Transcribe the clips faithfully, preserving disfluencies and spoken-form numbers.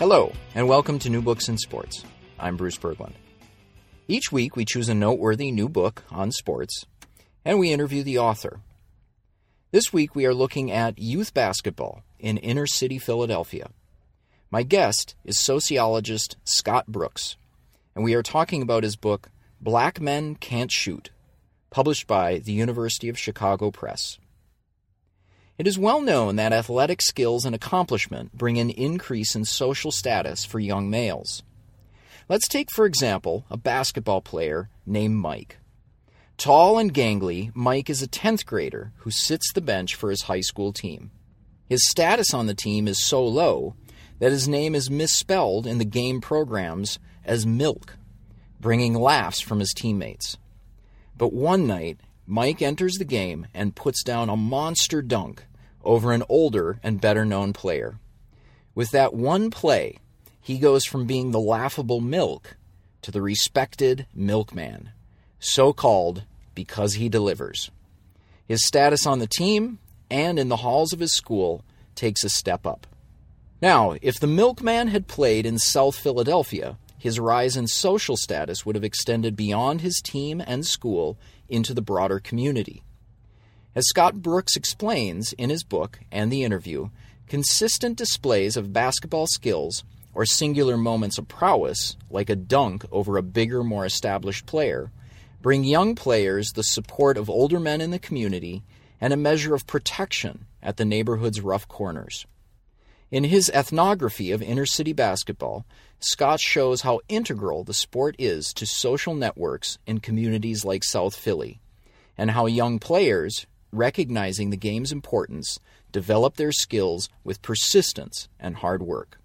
Hello, and welcome to New Books in Sports. I'm Bruce Berglund. Each week, we choose a noteworthy new book on sports, and we interview the author. This week, we are looking at youth basketball in inner-city Philadelphia. My guest is sociologist Scott Brooks, and we are talking about his book, Black Men Can't Shoot, published by the University of Chicago Press. It is well known that athletic skills and accomplishment bring an increase in social status for young males. Let's take, for example, a basketball player named Mike. Tall and gangly, Mike is a tenth grader who sits the bench for his high school team. His status on the team is so low that his name is misspelled in the game programs as Milk, bringing laughs from his teammates. But one night, Mike enters the game and puts down a monster dunk over an older and better-known player. With that one play, he goes from being the laughable Milk to the respected Milkman, so-called because he delivers. His status on the team and in the halls of his school takes a step up. Now, if the Milkman had played in South Philadelphia, his rise in social status would have extended beyond his team and school into the broader community. As Scott Brooks explains in his book and the interview, consistent displays of basketball skills or singular moments of prowess, like a dunk over a bigger, more established player, bring young players the support of older men in the community and a measure of protection at the neighborhood's rough corners. In his ethnography of inner-city basketball, Scott shows how integral the sport is to social networks in communities like South Philly, and how young players, recognizing the game's importance, develop their skills with persistence and hard work.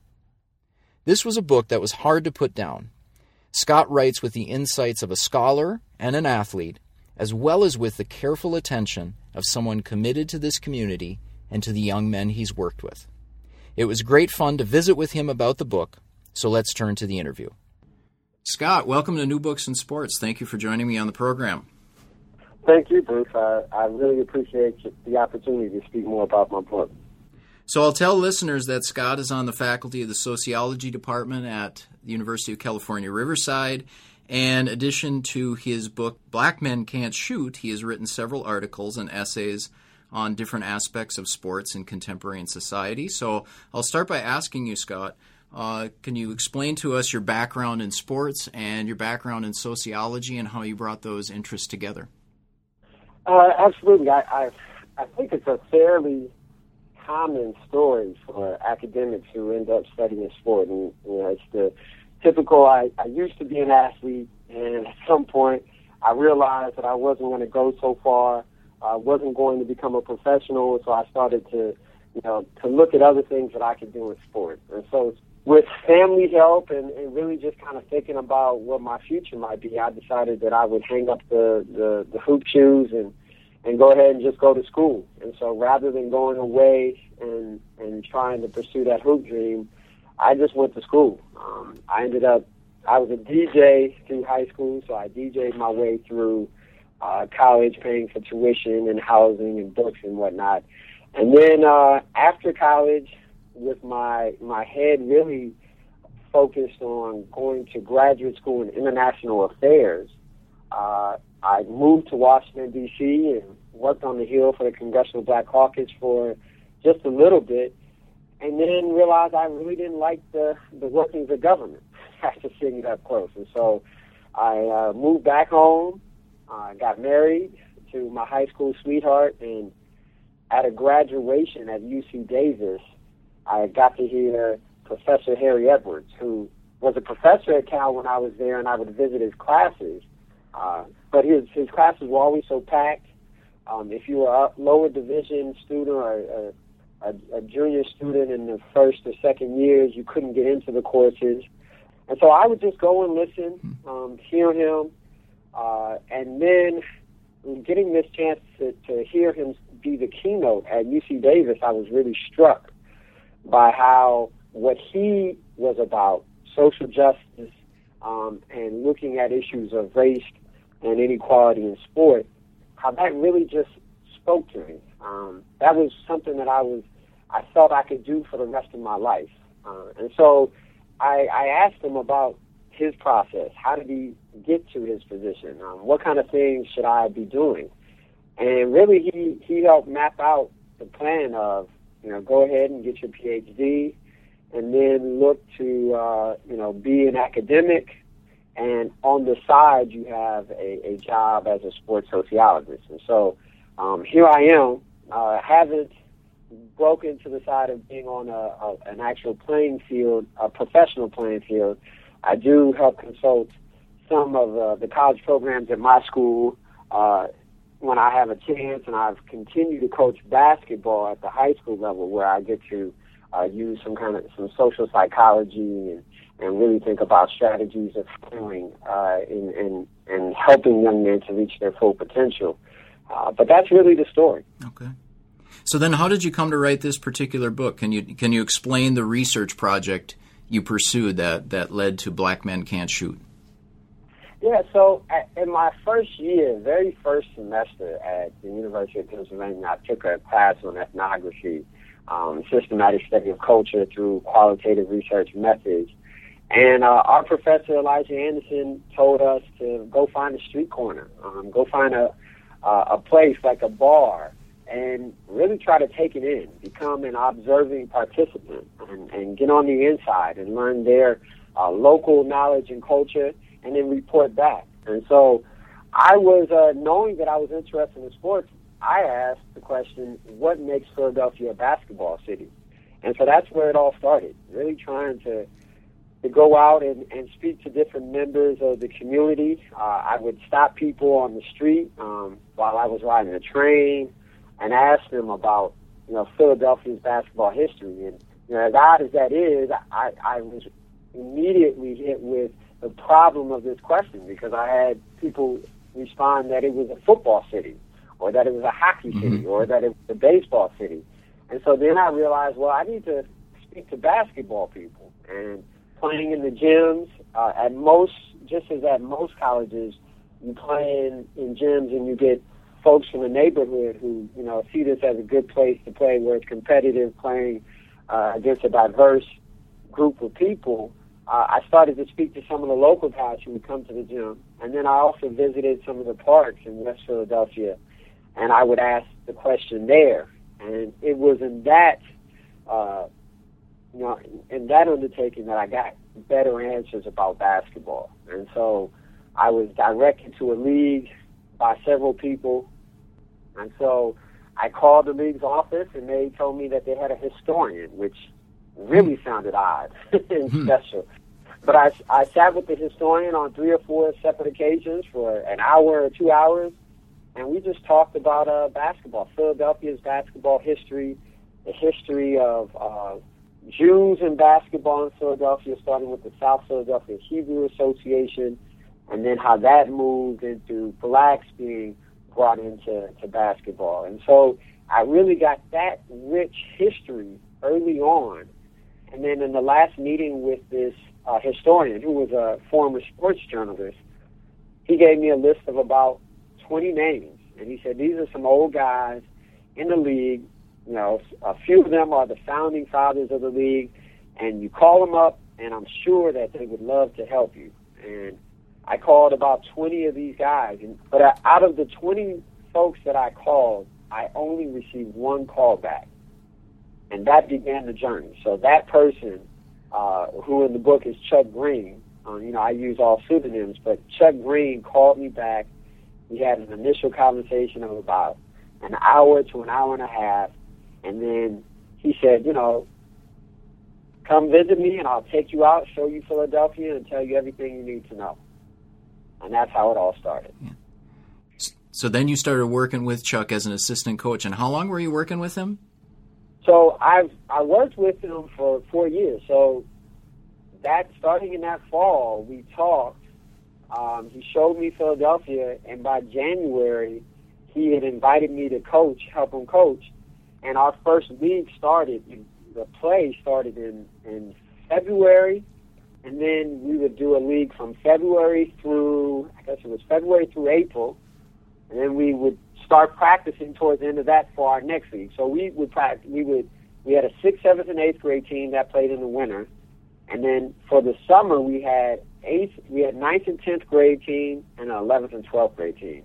This was a book that was hard to put down. Scott writes with the insights of a scholar and an athlete, as well as with the careful attention of someone committed to this community and to the young men he's worked with. It was great fun to visit with him about the book, so let's turn to the interview. Scott, welcome to New Books in Sports. Thank you for joining me on the program. Thank you, Bruce. I, I really appreciate the opportunity to speak more about my book. So I'll tell listeners that Scott is on the faculty of the Sociology Department at the University of California, Riverside. In addition to his book, Black Men Can't Shoot, he has written several articles and essays on different aspects of sports in contemporary society. So I'll start by asking you, Scott, uh, can you explain to us your background in sports and your background in sociology and how you brought those interests together? Uh, absolutely. I, I I think it's a fairly common story for academics who end up studying sport. And you know, it's the typical, I, I used to be an athlete, and at some point I realized that I wasn't going to go so far. I wasn't going to become a professional, so I started to, you know, to look at other things that I could do in sport. And so with family help and, and really just kind of thinking about what my future might be, I decided that I would hang up the, the, the hoop shoes and, and go ahead and just go to school. And so rather than going away and, and trying to pursue that hoop dream, I just went to school. Um, I ended up, I was a D J through high school, so I DJed my way through Uh, college, paying for tuition and housing and books and whatnot. And then uh, after college, with my my head really focused on going to graduate school in international affairs, uh, I moved to Washington, D C and worked on the Hill for the Congressional Black Caucus for just a little bit, and then realized I really didn't like the, the workings of government after seeing it up close. And so I uh, moved back home. I uh, got married to my high school sweetheart, and at a graduation at U C Davis, I got to hear Professor Harry Edwards, who was a professor at Cal when I was there, and I would visit his classes. Uh, but his, his classes were always so packed. Um, if you were a lower division student or a, a, a junior student in the first or second years. You couldn't get into the courses. And so I would just go and listen, um, hear him, uh, and then getting this chance to, to hear him be the keynote at U C Davis, I was really struck by how what he was about, social justice, um, and looking at issues of race and inequality in sport, how that really just spoke to me. Um, that was something that I was, I felt I could do for the rest of my life. Uh, and so I, I asked him about his process. How did he get to his position? Um, what kind of things should I be doing? And really, he, he helped map out the plan of, you know, go ahead and get your P H D, and then look to, uh, you know, be an academic, and on the side you have a, a job as a sports sociologist. And so um, here I am, uh, haven't broken to the side of being on a, a an actual playing field, a professional playing field. I do help consult some of uh, the college programs at my school uh, when I have a chance, and I've continued to coach basketball at the high school level, where I get to uh, use some kind of some social psychology and, and really think about strategies of scoring uh, and, and, and helping young men to reach their full potential. Uh, but that's really the story. Okay. So then how did you come to write this particular book? Can you can you explain the research project you pursued that, that led to Black Men Can't Shoot? Yeah, so in my first year, very first semester at the University of Pennsylvania, I took a class on ethnography, um, systematic study of culture through qualitative research methods. And uh, our professor, Elijah Anderson, told us to go find a street corner, um, go find a, uh, a place like a bar, and really try to take it in, become an observing participant, and, and get on the inside and learn their uh, local knowledge and culture, and then report back. And so I was, uh, knowing that I was interested in sports, I asked the question, what makes Philadelphia a basketball city? And so that's where it all started, really trying to to go out and, and speak to different members of the community. Uh, I would stop people on the street um, while I was riding the train, and ask them about, you know, Philadelphia's basketball history. And, you know, as odd as that is, I, I was immediately hit with the problem of this question, because I had people respond that it was a football city, or that it was a hockey city, mm-hmm. or that it was a baseball city. And so then I realized, well, I need to speak to basketball people. And playing in the gyms, uh, at most, just as at most colleges, you play in, in gyms and you get folks from the neighborhood who, you know, see this as a good place to play, where it's competitive, playing uh, against a diverse group of people. Uh, I started to speak to some of the local guys who would come to the gym, and then I also visited some of the parks in West Philadelphia, and I would ask the question there. And it was in that, uh, you know, in that undertaking that I got better answers about basketball. And so I was directed to a league by several people, and so I called the league's office, and they told me that they had a historian, which really sounded odd and hmm. special. But I, I sat with the historian on three or four separate occasions for an hour or two hours, and we just talked about uh, basketball, Philadelphia's basketball history, the history of uh, Jews in basketball in Philadelphia, starting with the South Philadelphia Hebrew Association, and then how that moved into blacks being brought into to basketball. And so I really got that rich history early on. And then in the last meeting with this uh, historian, who was a former sports journalist, he gave me a list of about twenty names. And he said, these are some old guys in the league. You know, a few of them are the founding fathers of the league. And you call them up, and I'm sure that they would love to help you. And I called about twenty of these guys, and, but out of the twenty folks that I called, I only received one call back, and that began the journey. So that person, uh, who in the book is Chuck Green, uh, you know, I use all pseudonyms, but Chuck Green called me back. We had an initial conversation of about an hour to an hour and a half, and then he said, you know, come visit me, and I'll take you out, show you Philadelphia, and tell you everything you need to know. And that's how it all started. Yeah. So then you started working with Chuck as an assistant coach. And how long were you working with him? So I've I was with him for four years. So that starting in that fall, we talked. Um, he showed me Philadelphia, and by January, he had invited me to coach, help him coach. And our first league started, the play started in, in February, and then we would do a league from February through, I guess it was February through April, and then we would start practicing towards the end of that for our next league. So we would practice, we would, we had a sixth, seventh, and eighth grade team that played in the winter, and then for the summer we had eighth, we had ninth and tenth grade team and an eleventh and twelfth grade team.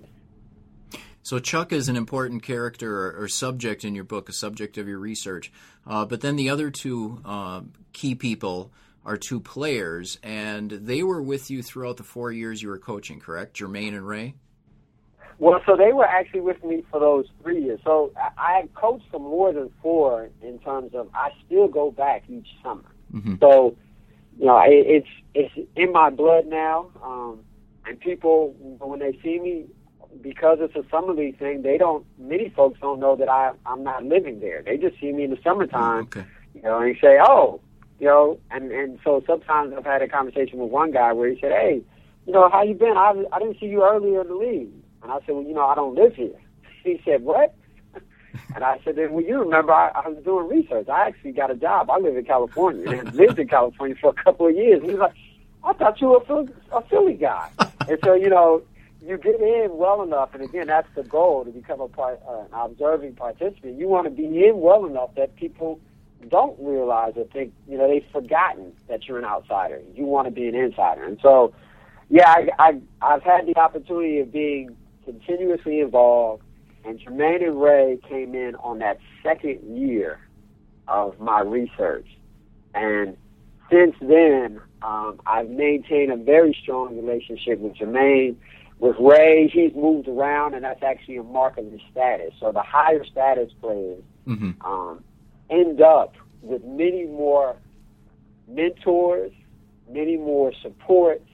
So Chuck is an important character or, or subject in your book, a subject of your research. Uh, but then the other two uh, key people are two players, and they were with you throughout the four years you were coaching, correct? Jermaine and Ray? Well, so they were actually with me for those three years. So I, I coached for more than four in terms of I still go back each summer. Mm-hmm. So, you know, it, it's it's in my blood now. Um, and people, when they see me, because it's a summer league thing, they don't. Many folks don't know that I I'm not living there. They just see me in the summertime, okay. you know, and they say, "Oh, you know." And and so sometimes I've had a conversation with one guy where he said, "Hey, you know, how you been? I I didn't see you earlier in the league." And I said, "Well, you know, I don't live here." He said, "What?" And I said, "Well, you remember I, I was doing research. I actually got a job. I live in California and lived in California for a couple of years." And he was like, "I thought you were a Philly guy," and so you know. You get in well enough, and again, that's the goal, to become a part, uh, an observing participant. You want to be in well enough that people don't realize or think, you know, they've forgotten that you're an outsider. You want to be an insider. And so, yeah, I, I, I've had the opportunity of being continuously involved, and Jermaine and Ray came in on that second year of my research. And since then, um, I've maintained a very strong relationship with Jermaine. With Ray, he's moved around, and that's actually a mark of his status. So the higher status players mm-hmm. um, end up with many more mentors, many more supports,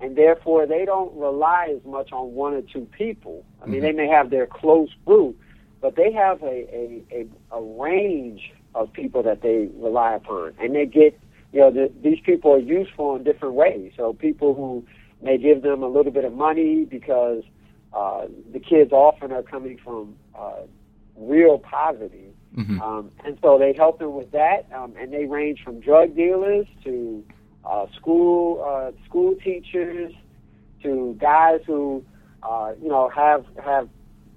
and therefore they don't rely as much on one or two people. I mean, mm-hmm. they may have their close group, but they have a, a, a, a range of people that they rely upon. And they get, you know, the, these people are useful in different ways. So people who may give them a little bit of money because uh, the kids often are coming from uh, real poverty. Mm-hmm. Um, and so they help them with that, um, and they range from drug dealers to uh, school uh, school teachers to guys who, uh, you know, have have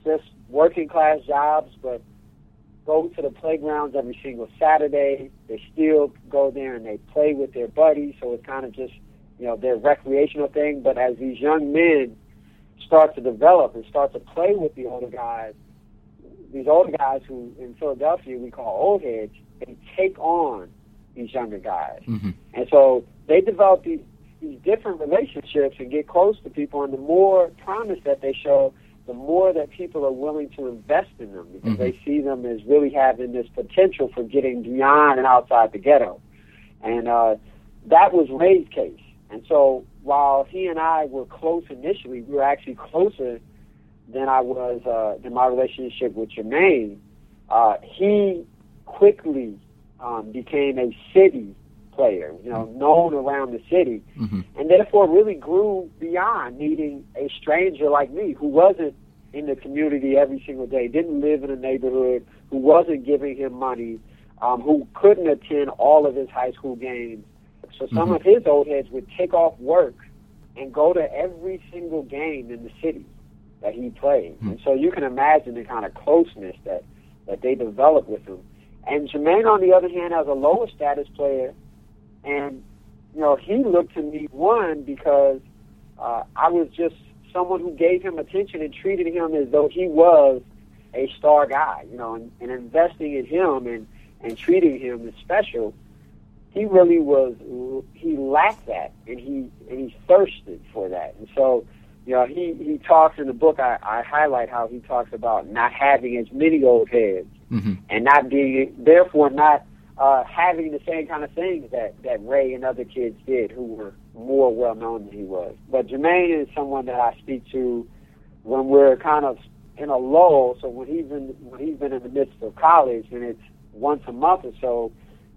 just working-class jobs but go to the playgrounds every single Saturday. They still go there and they play with their buddies, so it's kind of just, you know, their recreational thing. But as these young men start to develop and start to play with the older guys, these older guys who in Philadelphia we call old heads, they take on these younger guys. Mm-hmm. And so they develop these, these different relationships and get close to people, and the more promise that they show, the more that people are willing to invest in them because mm-hmm. they see them as really having this potential for getting beyond and outside the ghetto. And uh, that was Ray's case. And so while he and I were close initially, we were actually closer than I was uh, than my relationship with Jermaine. Uh, he quickly um, became a city player, you know, known around the city, mm-hmm. and therefore really grew beyond needing a stranger like me who wasn't in the community every single day, didn't live in a neighborhood, who wasn't giving him money, um, who couldn't attend all of his high school games. So some mm-hmm. of his old heads would take off work and go to every single game in the city that he played. Mm-hmm. And so you can imagine the kind of closeness that, that they developed with him. And Jermaine, on the other hand, as a lower status player, and, you know, he looked to me, one, because uh, I was just someone who gave him attention and treated him as though he was a star guy, you know, and, and investing in him and, and treating him as special. He really was, he lacked that, and he and he thirsted for that. And so, you know, he, he talks in the book, I, I highlight how he talks about not having as many old heads mm-hmm. and not being, therefore not uh, having the same kind of things that, that Ray and other kids did who were more well-known than he was. But Jermaine is someone that I speak to when we're kind of in a lull, so when he's in, when he's been in the midst of college and it's once a month or so.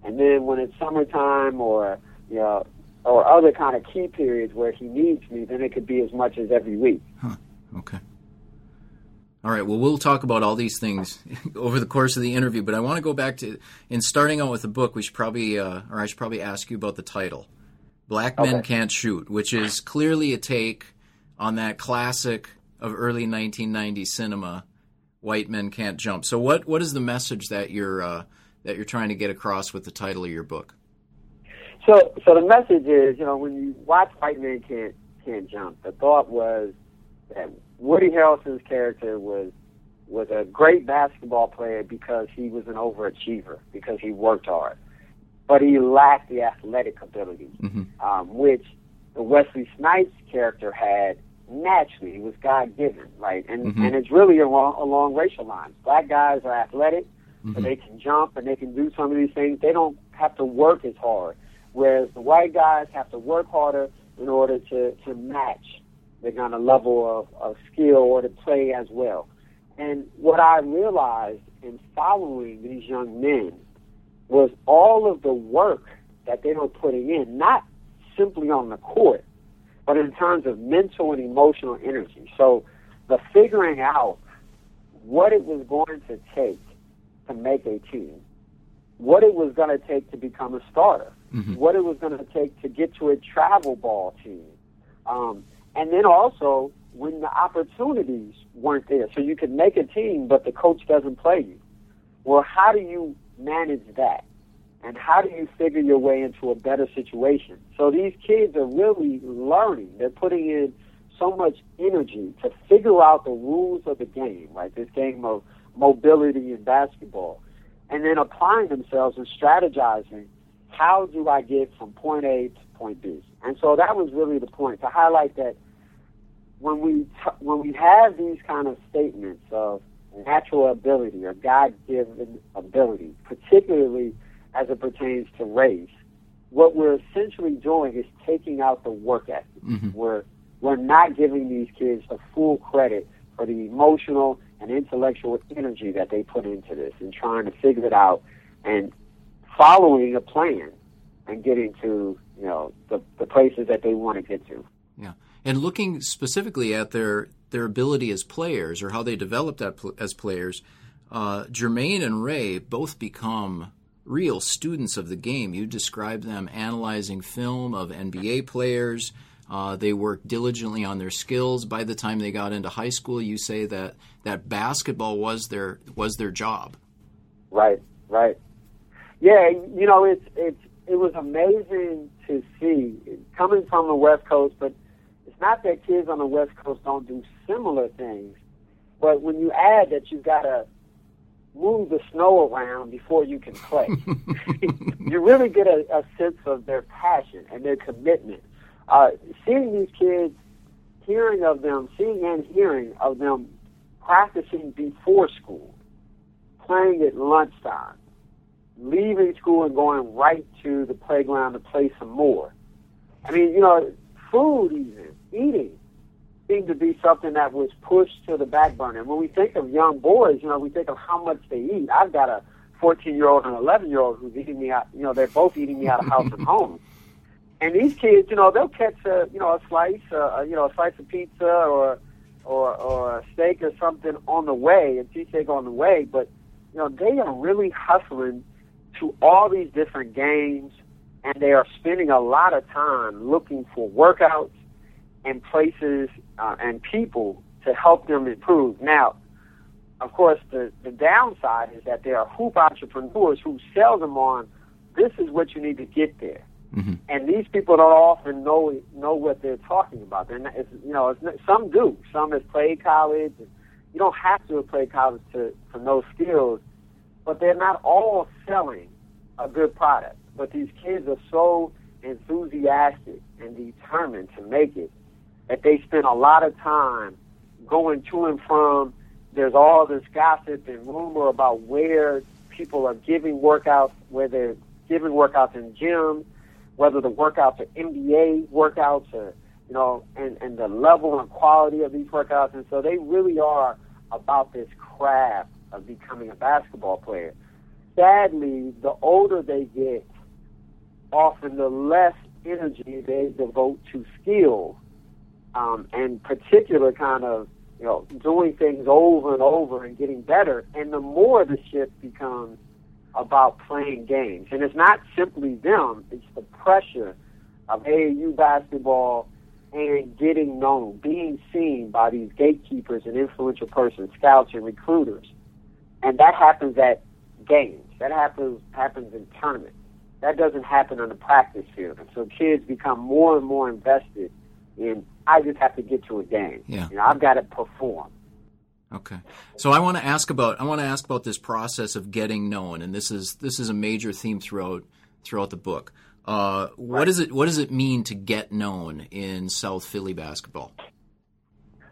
And then when it's summertime or, you know, or other kind of key periods where he needs me, then it could be as much as every week. Huh. Okay. All right. Well, we'll talk about all these things over the course of the interview, but I want to go back to, in starting out with the book, we should probably, uh, or I should probably ask you about the title, Black Men okay. Can't Shoot, which is clearly a take on that classic of early nineteen ninety cinema, White Men Can't Jump. So what, what is the message that you're, uh, that you're trying to get across with the title of your book? So, so the message is, you know, when you watch White Men Can't Can't Jump, the thought was that Woody Harrelson's character was was a great basketball player because he was an overachiever, because he worked hard, but he lacked the athletic ability, mm-hmm. um, which the Wesley Snipes character had naturally. He was God-given, right? And mm-hmm. and it's really along, along racial lines. Black guys are athletic, mm-hmm. but they can jump and they can do some of these things. They don't have to work as hard. Whereas the white guys have to work harder in order to, to match the kind of level of, of skill or to play as well. And what I realized in following these young men was all of the work that they were putting in, not simply on the court, but in terms of mental and emotional energy. So the figuring out what it was going to take to make a team, what it was going to take to become a starter, mm-hmm. what it was going to take to get to a travel ball team. Um, and then also when the opportunities weren't there. So you could make a team, but the coach doesn't play you. Well, how do you manage that? And how do you figure your way into a better situation? So these kids are really learning. They're putting in so much energy to figure out the rules of the game, right? This game of mobility in basketball. And then applying themselves and strategizing, how do I get from point A to point B? And so that was really the point, to highlight that when we t- when we have these kind of statements of natural ability or God-given ability, particularly as it pertains to race, what we're essentially doing is taking out the work ethic. Mm-hmm. We're, we're not giving these kids the full credit for the emotional and intellectual energy that they put into this and trying to figure it out and following a plan and getting to, you know, the, the places that they want to get to. Yeah. And looking specifically at their their ability as players or how they developed that pl- as players, uh, Jermaine and Ray both become real students of the game. You describe them analyzing film of N B A players. Uh, they worked diligently on their skills. By the time they got into high school, you say that, that basketball was their was their job. Right, right. Yeah, you know, it's it's it was amazing to see, coming from the West Coast, but it's not that kids on the West Coast don't do similar things, but when you add that you've got to move the snow around before you can play, you really get a, a sense of their passion and their commitment. Uh, seeing these kids, hearing of them, seeing and hearing of them practicing before school, playing at lunchtime, leaving school and going right to the playground to play some more. I mean, you know, food even, eating, seemed to be something that was pushed to the back burner. And when we think of young boys, you know, we think of how much they eat. I've got a fourteen-year-old and an eleven-year-old who's eating me out, you know, they're both eating me out of house and home. And these kids, you know, they'll catch a, you know, a slice, uh, you know, a slice of pizza or, or, or a steak or something on the way, a cheesesteak on the way. But, you know, they are really hustling to all these different games, and they are spending a lot of time looking for workouts and places uh, and people to help them improve. Now, of course, the, the downside is that there are hoop entrepreneurs who sell them on, this is what you need to get there. Mm-hmm. And these people don't often know know what they're talking about. They're not, it's, you know, it's not, some do. Some have played college. You don't have to have played college to, to know skills, but they're not all selling a good product. But these kids are so enthusiastic and determined to make it that they spend a lot of time going to and from. There's all this gossip and rumor about where people are giving workouts, where they're giving workouts in gyms, whether the workouts are N B A workouts or, you know, and, and the level and quality of these workouts. And so they really are about this craft of becoming a basketball player. sadly, the older they get, often the less energy they devote to skill, um, and particular kind of, you know, doing things over and over and getting better. And the more the shift becomes about playing games. And it's not simply them, it's the pressure of A A U basketball and getting known, being seen by these gatekeepers and influential persons, scouts and recruiters. And that happens at games. That happens happens in tournaments. That doesn't happen on the practice field. And so kids become more and more invested in, I just have to get to a game. Yeah. You know, I've got to perform. Okay. So I want to ask about I want to ask about this process of getting known, and this is this is a major theme throughout throughout the book. Uh, what right. is it what does it mean to get known in South Philly basketball?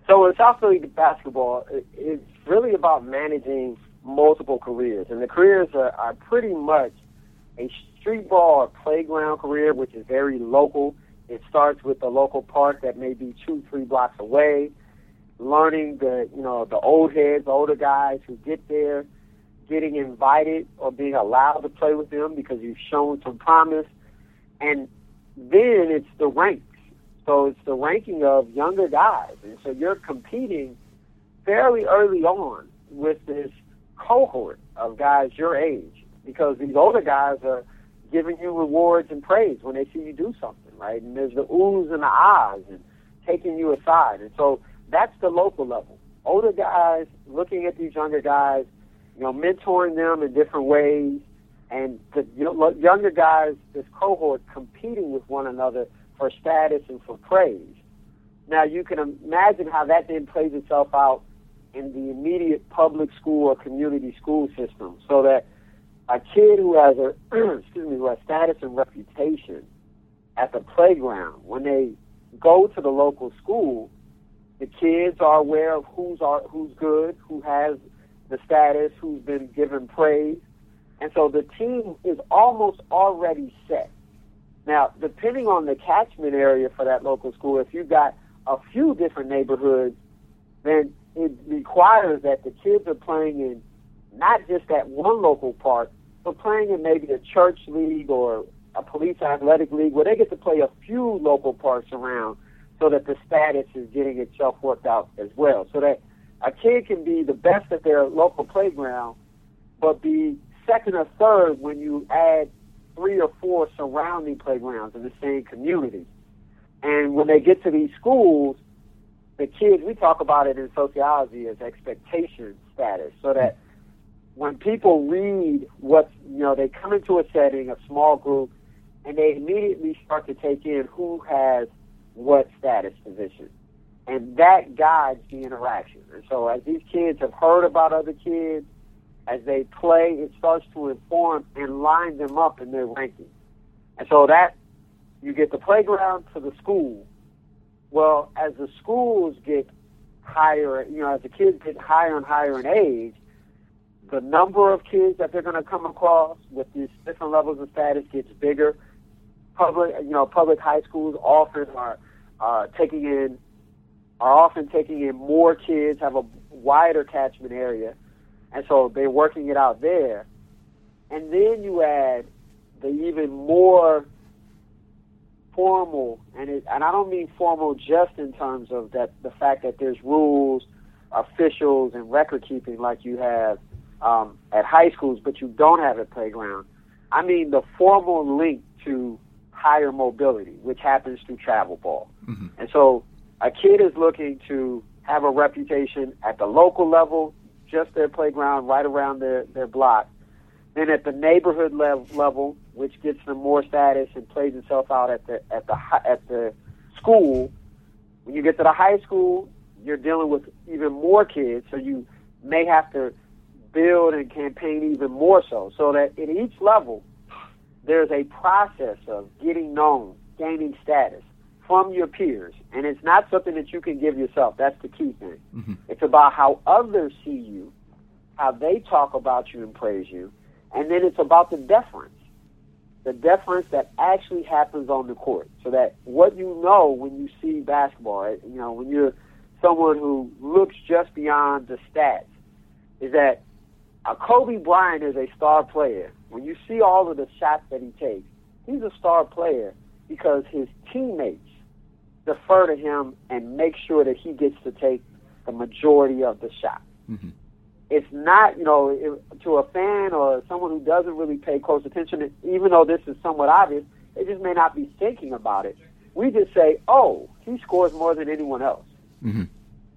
So in South Philly basketball, it's really about managing multiple careers, and the careers are, are pretty much a street ball or playground career, which is very local. It starts with the local park that may be two, three blocks away. Learning the, you know, the old heads, the older guys who get there, getting invited or being allowed to play with them because you've shown some promise. And then it's the ranks. So it's the ranking of younger guys. And so you're competing fairly early on with this cohort of guys your age because these older guys are giving you rewards and praise when they see you do something, right? And there's the oohs and the ahs and taking you aside. And so that's the local level. Older guys looking at these younger guys, you know, mentoring them in different ways, and the younger guys, this cohort, competing with one another for status and for praise. Now, you can imagine how that then plays itself out in the immediate public school or community school system, so that a kid who has a excuse me, who has status and reputation at the playground, when they go to the local school, the kids are aware of who's are, who's good, who has the status, who's been given praise. And so the team is almost already set. Now, depending on the catchment area for that local school, if you've got a few different neighborhoods, then it requires that the kids are playing in not just that one local park, but playing in maybe a church league or a police athletic league where they get to play a few local parks around, so that the status is getting itself worked out as well. So that a kid can be the best at their local playground, but be second or third when you add three or four surrounding playgrounds in the same community. And when they get to these schools, the kids, we talk about it in sociology as expectation status, so that when people read what's, you know, they come into a setting, a small group, and they immediately start to take in who has what status position, and that guides the interaction. And so as these kids have heard about other kids, as they play, it starts to inform and line them up in their ranking. And so that you get the playground to the school. Well, as the schools get higher, you know, as the kids get higher and higher in age, the number of kids that they're going to come across with these different levels of status gets bigger. Public, you know, public high schools often are uh, taking in, are often taking in more kids, have a wider catchment area, and so they're working it out there. And then you add the even more formal, and it, and I don't mean formal just in terms of that the fact that there's rules, officials, and record keeping like you have um, at high schools, but you don't have at playground. I mean the formal link to higher mobility, which happens through travel ball. Mm-hmm. And so a kid is looking to have a reputation at the local level, just their playground right around their, their block. Then at the neighborhood level, level, which gets them more status and plays itself out at the at the at the school. When you get to the high school, you're dealing with even more kids, so you may have to build and campaign even more so, so that at each level, there's a process of getting known, gaining status from your peers. And it's not something that you can give yourself. That's the key thing. Mm-hmm. It's about how others see you, how they talk about you and praise you. And then it's about the deference, the deference that actually happens on the court. So that what you know when you see basketball, you know, when you're someone who looks just beyond the stats, is that Uh, Kobe Bryant is a star player. When you see all of the shots that he takes, he's a star player because his teammates defer to him and make sure that he gets to take the majority of the shots. Mm-hmm. It's not, you know, it, to a fan or someone who doesn't really pay close attention, even though this is somewhat obvious, they just may not be thinking about it. We just say, oh, he scores more than anyone else. Mm-hmm.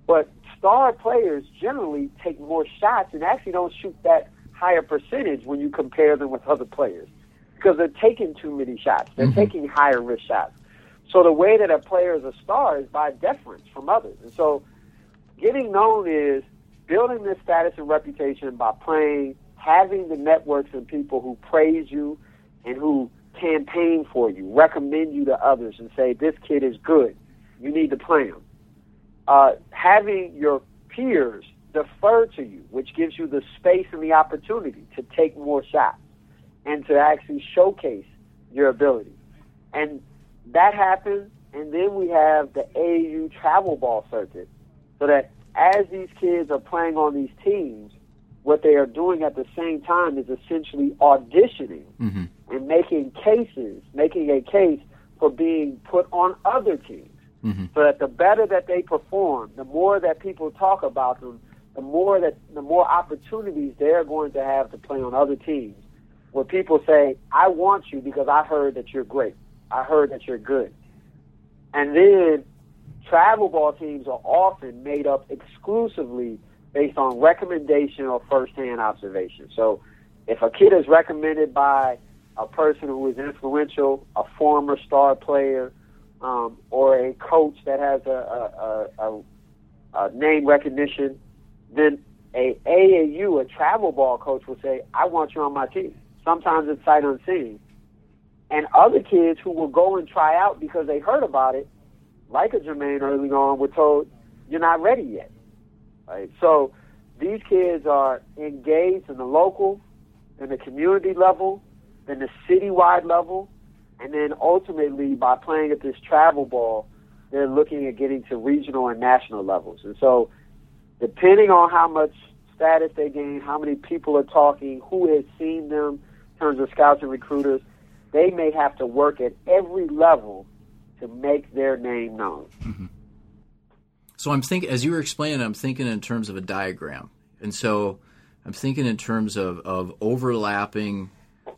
But star players generally take more shots and actually don't shoot that higher percentage when you compare them with other players because they're taking too many shots. They're mm-hmm. taking higher risk shots. So the way that a player is a star is by deference from others. And so getting known is building this status and reputation by playing, having the networks and people who praise you and who campaign for you, recommend you to others and say, this kid is good. You need to play him. Uh, having your peers defer to you, which gives you the space and the opportunity to take more shots and to actually showcase your ability. And that happens, and then we have the A A U travel ball circuit, so that as these kids are playing on these teams, what they are doing at the same time is essentially auditioning mm-hmm. and making cases, making a case for being put on other teams. Mm-hmm. So that the better that they perform, the more that people talk about them, the more that the more opportunities they're going to have to play on other teams, where people say, I want you because I heard that you're great. I heard that you're good. And then travel ball teams are often made up exclusively based on recommendation or firsthand observation. So if a kid is recommended by a person who is influential, a former star player, um, or a coach that has a, a, a, a name recognition, then a A A U, a travel ball coach, will say, I want you on my team. Sometimes it's sight unseen. And other kids who will go and try out because they heard about it, like a Jermaine early on, were told, you're not ready yet. Right? So these kids are engaged in the local, in the community level, in the citywide level, and then ultimately by playing at this travel ball, they're looking at getting to regional and national levels. And so depending on how much status they gain, how many people are talking, who has seen them in terms of scouts and recruiters, they may have to work at every level to make their name known. Mm-hmm. So I'm thinking, as you were explaining, I'm thinking in terms of a diagram. And so I'm thinking in terms of, of overlapping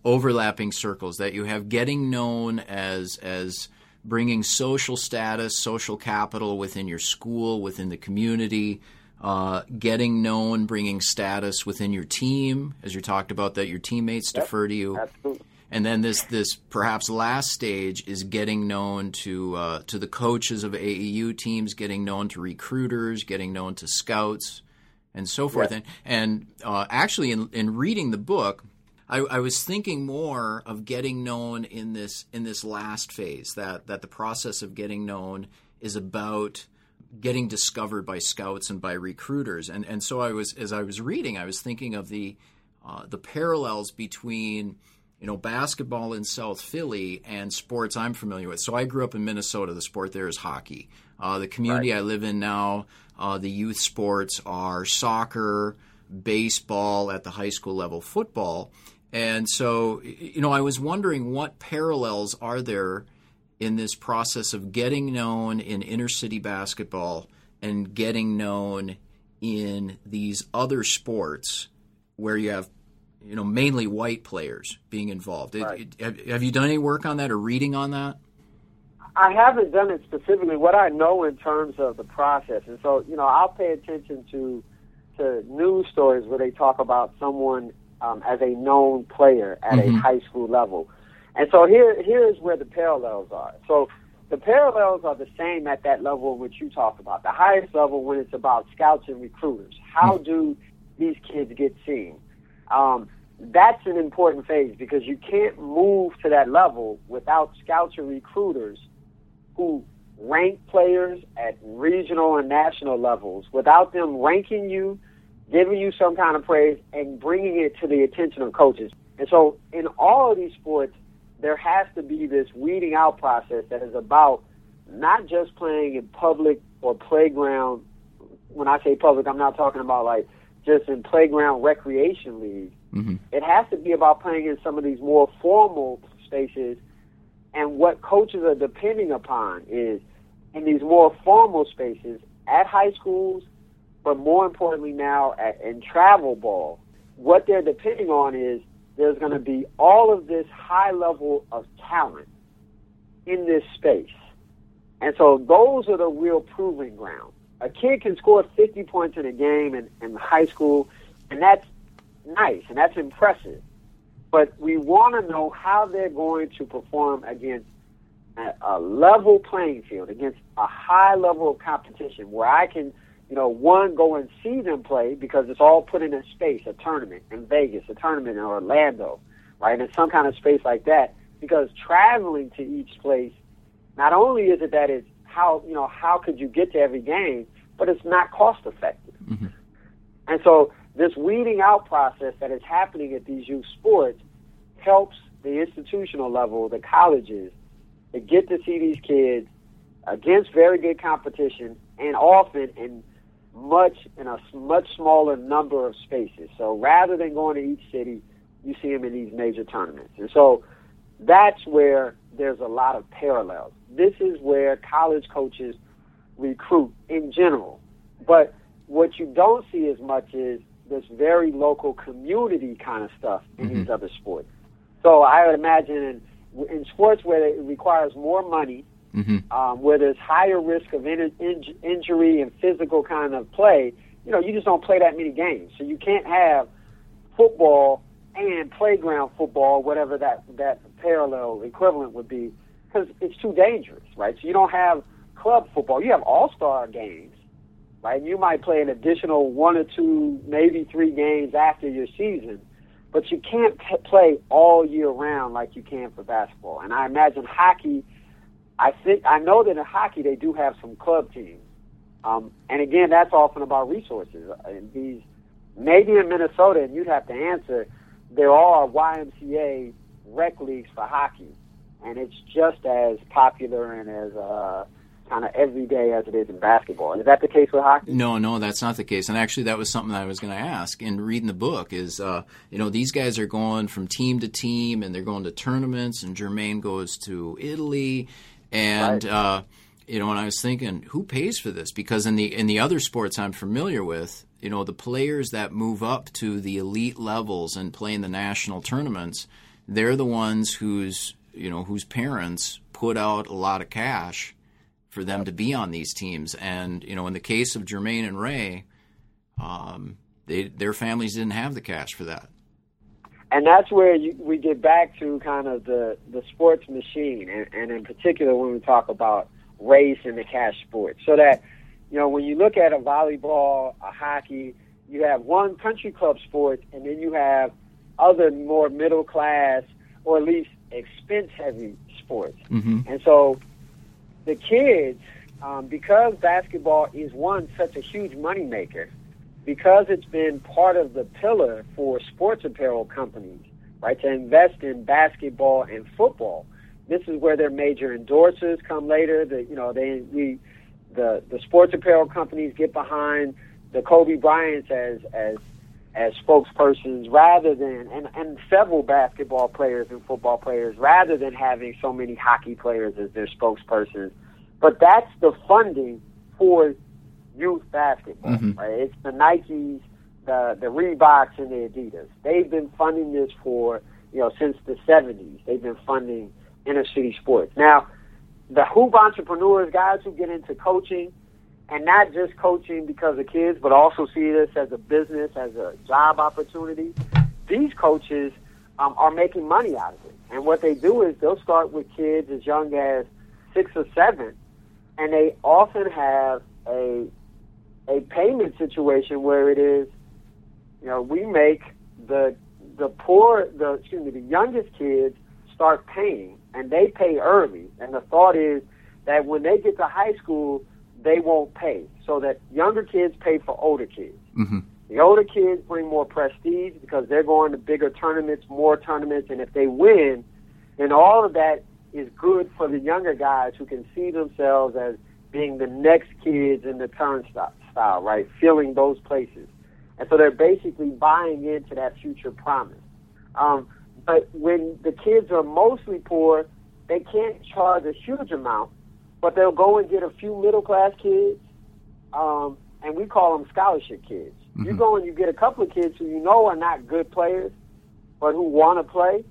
overlapping circles, that you have getting known as as bringing social status, social capital within your school, within the community, uh, getting known, bringing status within your team, as you talked about, that your teammates yep. defer to you. Absolutely. And then this, this perhaps last stage is getting known to uh, to the coaches of A A U teams, getting known to recruiters, getting known to scouts, and so forth. Yes. And, and uh, actually, in, in reading the book, I, I was thinking more of getting known in this in this last phase, that, that the process of getting known is about getting discovered by scouts and by recruiters. And and so I was as I was reading, I was thinking of the uh, the parallels between, you know, basketball in South Philly and sports I'm familiar with. So I grew up in Minnesota. The sport there is hockey. Uh, the community right. I live in now, uh, the youth sports are soccer, baseball at the high school level, football. And so, you know, I was wondering what parallels are there in this process of getting known in inner city basketball and getting known in these other sports where you have, you know, mainly white players being involved. Right. It, it, have you done any work on that or reading on that? I haven't done it specifically. What I know in terms of the process, and so, you know, I'll pay attention to to news stories where they talk about someone um, as a known player at mm-hmm. a high school level. And so here here is where the parallels are. So the parallels are the same at that level which you talk about, the highest level when it's about scouts and recruiters. How mm-hmm. do these kids get seen? Um, that's an important phase because you can't move to that level without scouts and recruiters who rank players at regional and national levels, without them ranking you, giving you some kind of praise, and bringing it to the attention of coaches. And so in all of these sports, there has to be this weeding out process that is about not just playing in public or playground. When I say public, I'm not talking about like just in playground recreation league. Mm-hmm. It has to be about playing in some of these more formal spaces. And what coaches are depending upon is in these more formal spaces at high schools, but more importantly now at, in travel ball, what they're depending on is there's going to be all of this high level of talent in this space. And so those are the real proving grounds. A kid can score fifty points in a game in, in high school, and that's nice, and that's impressive. But we want to know how they're going to perform against a, a level playing field, against a high level of competition where I can, you know, one, go and see them play because it's all put in a space, a tournament in Vegas, a tournament in Orlando, right, in some kind of space like that. Because traveling to each place, not only is it that it's how, you know, how could you get to every game, but it's not cost effective. Mm-hmm. And so this weeding out process that is happening at these youth sports helps the institutional level, the colleges, to get to see these kids against very good competition and often in much in a much smaller number of spaces. So rather than going to each city, you see them in these major tournaments. And so that's where there's a lot of parallels. This is where college coaches recruit in general. But what you don't see as much is this very local community kind of stuff in mm-hmm. these other sports. So I would imagine in, in sports where it requires more money, mm-hmm. um, where there's higher risk of in, in, injury and physical kind of play, you know, you just don't play that many games. So you can't have football and playground football, whatever that, that parallel equivalent would be, because it's too dangerous, right? So you don't have club football. You have all-star games, right? You might play an additional one or two, maybe three games after your season, but you can't p- play all year round like you can for basketball. And I imagine hockey, I think I know that in hockey they do have some club teams. Um, and again, that's often about resources. And these, maybe in Minnesota, and you'd have to answer, there are Y M C A rec leagues for hockey, and it's just as popular and as uh, kind of everyday as it is in basketball. Is that the case with hockey? No, no, that's not the case. And actually, that was something that I was going to ask in reading the book is, uh, you know, these guys are going from team to team, and they're going to tournaments, and Jermaine goes to Italy, and right. uh, you know, and I was thinking, who pays for this? Because in the in the other sports I'm familiar with, you know, the players that move up to the elite levels and play in the national tournaments, they're the ones whose, you know, whose parents put out a lot of cash for them to be on these teams. And, you know, in the case of Jermaine and Ray, um, they, their families didn't have the cash for that. And that's where you, we get back to kind of the, the sports machine, and, and in particular when we talk about race and the cash sports. So that, you know, when you look at a volleyball, a hockey, you have one country club sport, and then you have other more middle class or at least expense-heavy sports. Mm-hmm. And so the kids, um, because basketball is one such a huge moneymaker, because it's been part of the pillar for sports apparel companies, right, to invest in basketball and football. This is where their major endorsers come later. The, you know, they we. The, the sports apparel companies get behind the Kobe Bryants as as as spokespersons rather than, and, and several basketball players and football players, rather than having so many hockey players as their spokespersons. But that's the funding for youth basketball. Mm-hmm. Right? It's the Nikes, the, the Reeboks, and the Adidas. They've been funding this for, you know, since the seventies. They've been funding inner-city sports. Now, the hoop entrepreneurs, guys who get into coaching, and not just coaching because of kids, but also see this as a business, as a job opportunity, these coaches um, are making money out of it. And what they do is they'll start with kids as young as six or seven, and they often have a a payment situation where it is, you know, we make the the poor, the excuse me, the youngest kids start paying, and they pay early, and the thought is that when they get to high school, they won't pay, so that younger kids pay for older kids. Mm-hmm. The older kids bring more prestige because they're going to bigger tournaments, more tournaments, and if they win, then all of that is good for the younger guys who can see themselves as being the next kids in the turnstile, right, filling those places. And so they're basically buying into that future promise. Um, but when the kids are mostly poor, they can't charge a huge amount, but they'll go and get a few middle-class kids, um, and we call them scholarship kids. Mm-hmm. You go and you get a couple of kids who you know are not good players, but who want to play,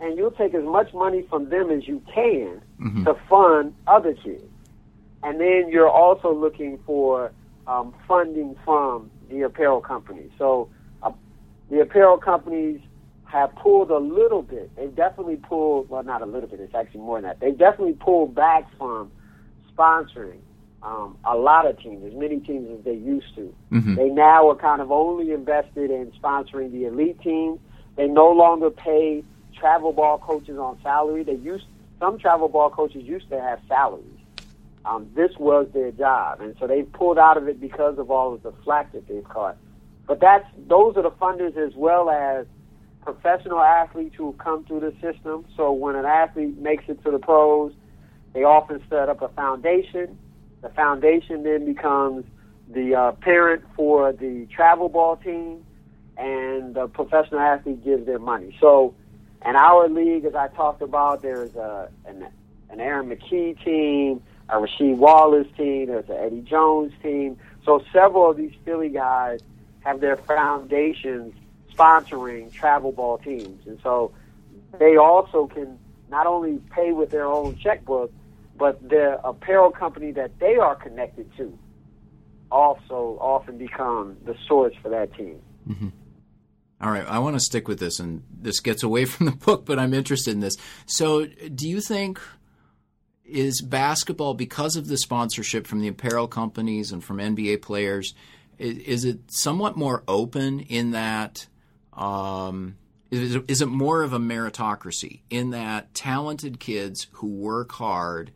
and you'll take as much money from them as you can mm-hmm. to fund other kids. And then you're also looking for um, funding from the apparel companies. So uh, the apparel companies have pulled a little bit. They definitely pulled, well, not a little bit, it's actually more than that. They definitely pulled back from sponsoring um, a lot of teams, as many teams as they used to. Mm-hmm. They now are kind of only invested in sponsoring the elite teams. They no longer pay travel ball coaches on salary. They used some travel ball coaches used to have salaries. Um, this was their job, and so they pulled out of it because of all of the flack that they've caught. But that's those are the funders, as well as professional athletes who come through the system. So when an athlete makes it to the pros, they often set up a foundation. The foundation then becomes the uh, parent for the travel ball team. And the professional athlete gives their money. So in our league, as I talked about, there's a, an, an Aaron McKee team, a Rasheed Wallace team, there's an Eddie Jones team. So several of these Philly guys have their foundations sponsoring travel ball teams. And so they also can not only pay with their own checkbook, but the apparel company that they are connected to also often become the source for that team. Mm-hmm. All right, I want to stick with this, and this gets away from the book, but I'm interested in this. So do you think is basketball, because of the sponsorship from the apparel companies and from N B A players, is, is it somewhat more open in that um, – is, is it more of a meritocracy in that talented kids who work hard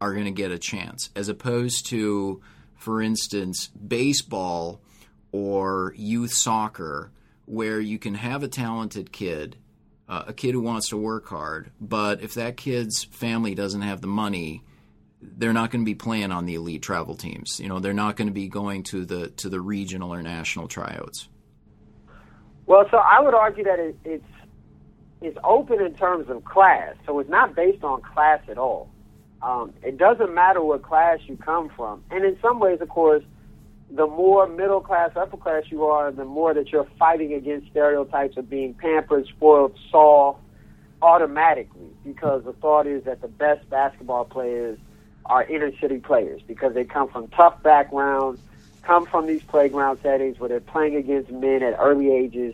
are going to get a chance, as opposed to, for instance, baseball or youth soccer, where you can have a talented kid, uh, a kid who wants to work hard, but if that kid's family doesn't have the money, they're not going to be playing on the elite travel teams. You know, they're not going to be going to the to the regional or national tryouts. Well, so I would argue that it, it's it's open in terms of class, so it's not based on class at all. Um, it doesn't matter what class you come from, and in some ways, of course, the more middle class, upper class you are, the more that you're fighting against stereotypes of being pampered, spoiled, soft, automatically, because the thought is that the best basketball players are inner city players because they come from tough backgrounds, come from these playground settings where they're playing against men at early ages.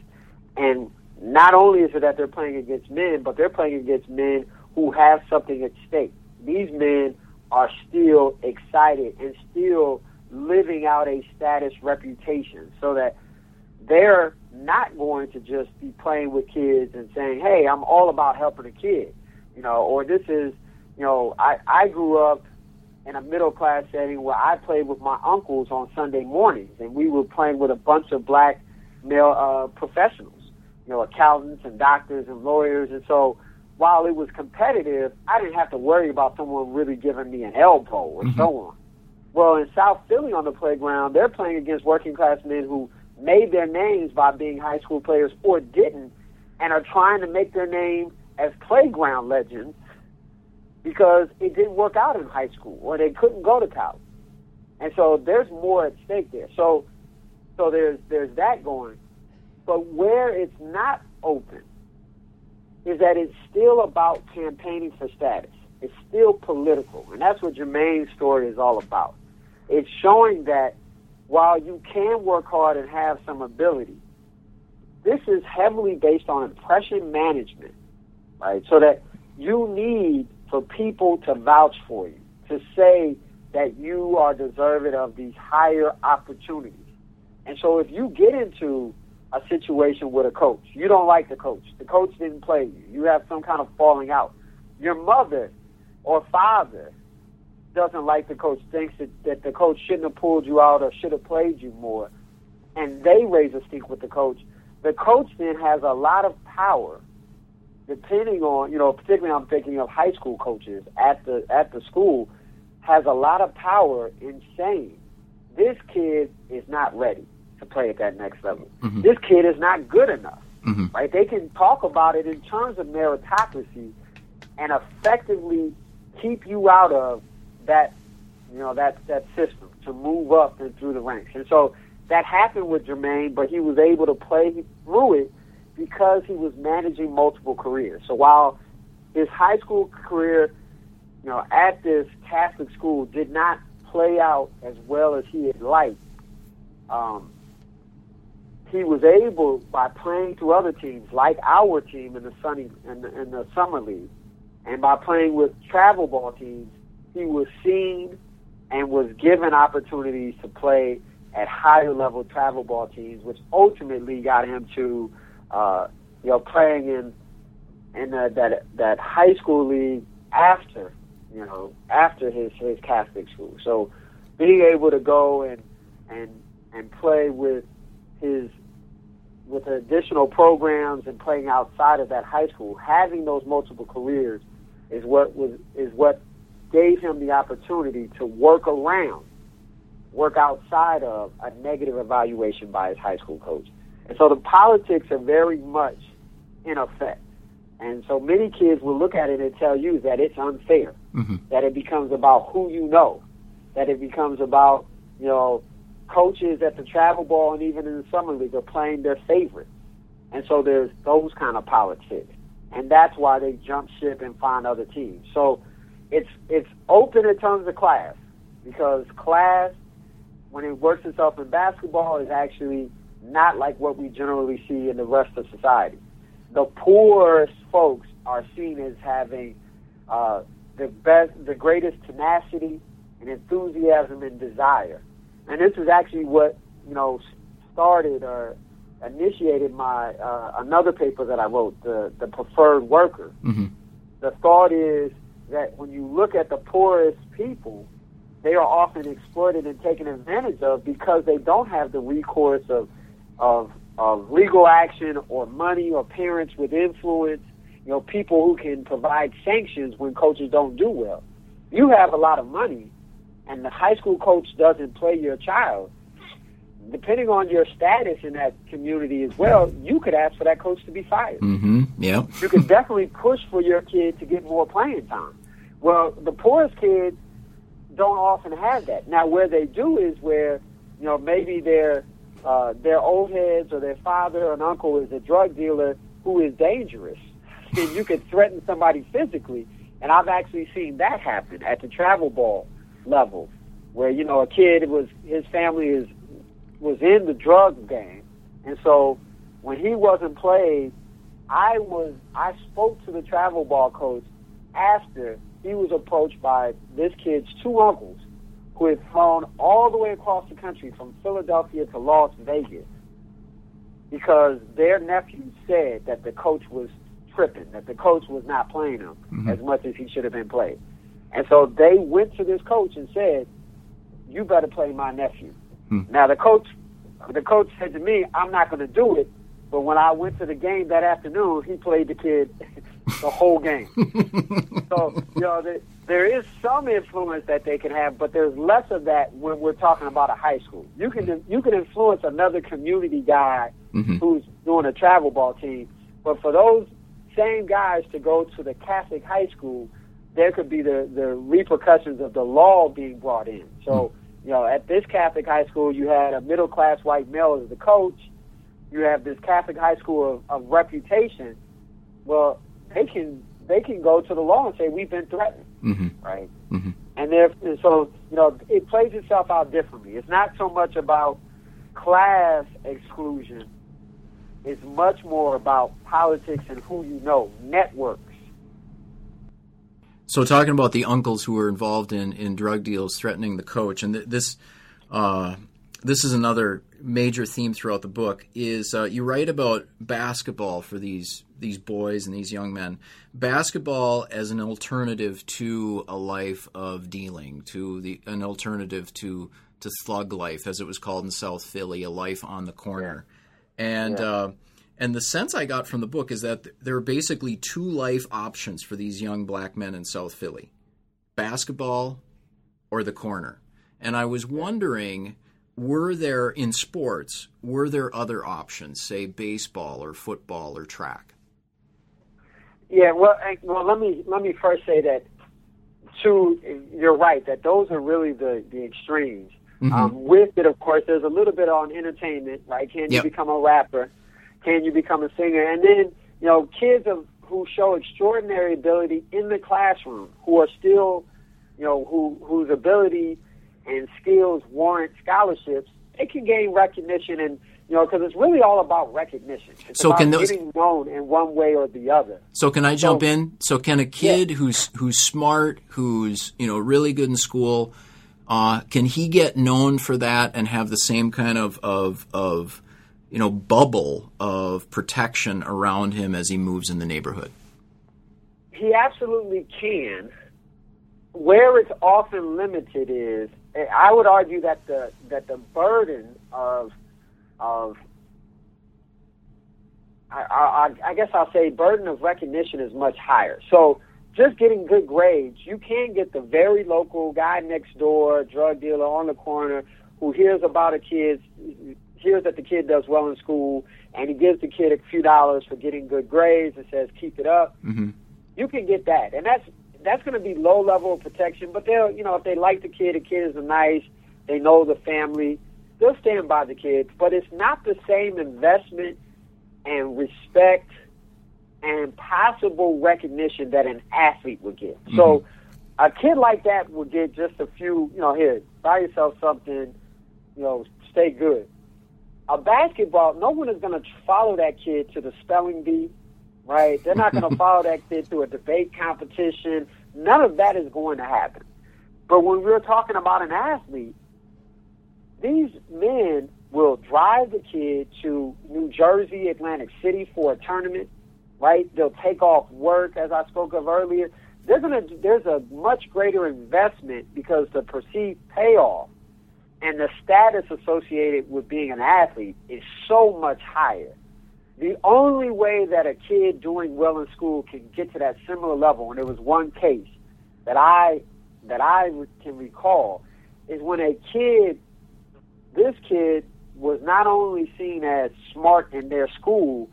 And not only is it that they're playing against men, but they're playing against men who have something at stake. These men are still excited and still living out a status reputation, so that they're not going to just be playing with kids and saying, hey, I'm all about helping a kid, you know, or this is, you know, I, I grew up in a middle class setting where I played with my uncles on Sunday mornings, and we were playing with a bunch of black male uh, professionals, you know, accountants and doctors and lawyers. And so while it was competitive, I didn't have to worry about someone really giving me an elbow or mm-hmm. so on. Well, in South Philly on the playground, they're playing against working-class men who made their names by being high school players or didn't, and are trying to make their name as playground legends because it didn't work out in high school or they couldn't go to college. And so there's more at stake there. So so there's there's that going. But where it's not open is that it's still about campaigning for status. It's still political, and that's what Jermaine's story is all about. It's showing that while you can work hard and have some ability, this is heavily based on impression management, right? So that you need for people to vouch for you, to say that you are deserving of these higher opportunities. And so if you get into a situation with a coach, you don't like the coach, the coach didn't play you, you have some kind of falling out, your mother or father doesn't like the coach, thinks that, that the coach shouldn't have pulled you out or should have played you more, and they raise a stink with the coach. The coach then has a lot of power, depending on, you know, particularly I'm thinking of high school coaches at the at the school, has a lot of power in saying, this kid is not ready. to play at that next level. Mm-hmm. This kid is not good enough, mm-hmm. right? They can talk about it in terms of meritocracy and effectively keep you out of that, you know, that, that system to move up and through the ranks. And so that happened with Jermaine, but he was able to play through it because he was managing multiple careers. So while his high school career, you know, at this Catholic school did not play out as well as he had liked, um, he was able, by playing to other teams like our team in the sunny in the, in the summer league, and by playing with travel ball teams, he was seen and was given opportunities to play at higher level travel ball teams, which ultimately got him to, uh, you know, playing in in the, that that high school league after, you know, after his, his Catholic school. So being able to go and and and play with his with additional programs and playing outside of that high school, having those multiple careers is what was is what gave him the opportunity to work around, work outside of a negative evaluation by his high school coach. And so the politics are very much in effect. And so many kids will look at it and tell you that it's unfair, mm-hmm. that it becomes about who you know, that it becomes about, you know, coaches at the travel ball and even in the summer league are playing their favorite. And so there's those kind of politics. And that's why they jump ship and find other teams. So it's it's open in terms of class, because class, when it works itself in basketball, is actually not like what we generally see in the rest of society. The poorest folks are seen as having uh, the best, the greatest tenacity and enthusiasm and desire. And this is actually what, you know, started or initiated my uh, another paper that I wrote, the the preferred worker. Mm-hmm. The thought is that when you look at the poorest people, they are often exploited and taken advantage of because they don't have the recourse of of of legal action or money or parents with influence, you know, people who can provide sanctions when coaches don't do well. You have a lot of money and the high school coach doesn't play your child. Depending on your status in that community as well, you could ask for that coach to be fired. Mm-hmm. Yeah. You could definitely push for your kid to get more playing time. Well, the poorest kids don't often have that. Now, where they do is where, you know, maybe they're Uh, their old heads or their father or an uncle is a drug dealer who is dangerous. And you could threaten somebody physically. And I've actually seen that happen at the travel ball level where, you know, a kid was, his family is, was in the drug game. And so when he wasn't played, I was, I spoke to the travel ball coach after he was approached by this kid's two uncles who had flown all the way across the country from Philadelphia to Las Vegas because their nephew said that the coach was tripping, that the coach was not playing him mm-hmm. as much as he should have been played. And so they went to this coach and said, you better play my nephew. Mm-hmm. Now, the coach, the coach said to me, I'm not going to do it, but when I went to the game that afternoon, he played the kid the whole game. So, you know, the, there is some influence that they can have, but there's less of that when we're talking about a high school. You can you can influence another community guy mm-hmm. who's doing a travel ball team, but for those same guys to go to the Catholic high school, there could be the, the repercussions of the law being brought in. So, mm-hmm. you know, at this Catholic high school, you had a middle-class white male as the coach. You have this Catholic high school of, of reputation. Well, they can they can go to the law and say we've been threatened, mm-hmm. right? Mm-hmm. And, and so, you know, it plays itself out differently. It's not so much about class exclusion. It's much more about politics and who you know, networks. So talking about the uncles who were involved in, in drug deals threatening the coach, and th- this uh, this is another major theme throughout the book, is uh, you write about basketball for these these boys and these young men, basketball as an alternative to a life of dealing, to the an alternative to to slug life, as it was called in South Philly, a life on the corner. Yeah. And yeah. Uh, and the sense I got from the book is that there are basically two life options for these young black men in South Philly, basketball or the corner. And I was wondering were there, in sports, were there other options, say baseball or football or track? Yeah, well, I, well, let me let me first say that, two, you're right, that those are really the, the extremes. Mm-hmm. Um, with it, of course, there's a little bit on entertainment, right? Can yep. you become a rapper? Can you become a singer? And then, you know, kids of, who show extraordinary ability in the classroom, who are still, you know, who whose ability and skills warrant scholarships, they can gain recognition, and, you know, because it's really all about recognition. It's so about can those, getting known in one way or the other. So can I jump so, in? So can a kid yeah. who's who's smart, who's, you know, really good in school, uh, can he get known for that and have the same kind of, of of you know bubble of protection around him as he moves in the neighborhood? He absolutely can. Where it's often limited is, I would argue that the that the burden of of I, I, I guess I'll say burden of recognition is much higher. So just getting good grades, you can get the very local guy next door, drug dealer on the corner, who hears about a kid, hears that the kid does well in school, and he gives the kid a few dollars for getting good grades and says, "Keep it up." Mm-hmm. You can get that, and that's. That's going to be low level of protection, but they'll, you know, if they like the kid, the kid is nice, they know the family, they'll stand by the kids. But it's not the same investment and respect and possible recognition that an athlete would get. Mm-hmm. So a kid like that would get just a few, you know, here, buy yourself something, you know, stay good. A basketball, no one is going to follow that kid to the spelling bee. Right? They're not going to follow that kid through a debate competition. None of that is going to happen. But when we're talking about an athlete, these men will drive the kid to New Jersey, Atlantic City for a tournament, right? They'll take off work, as I spoke of earlier. They're gonna, there's a much greater investment because the perceived payoff and the status associated with being an athlete is so much higher. The only way that a kid doing well in school can get to that similar level, and there was one case that I that I can recall, is when a kid, this kid was not only seen as smart in their school,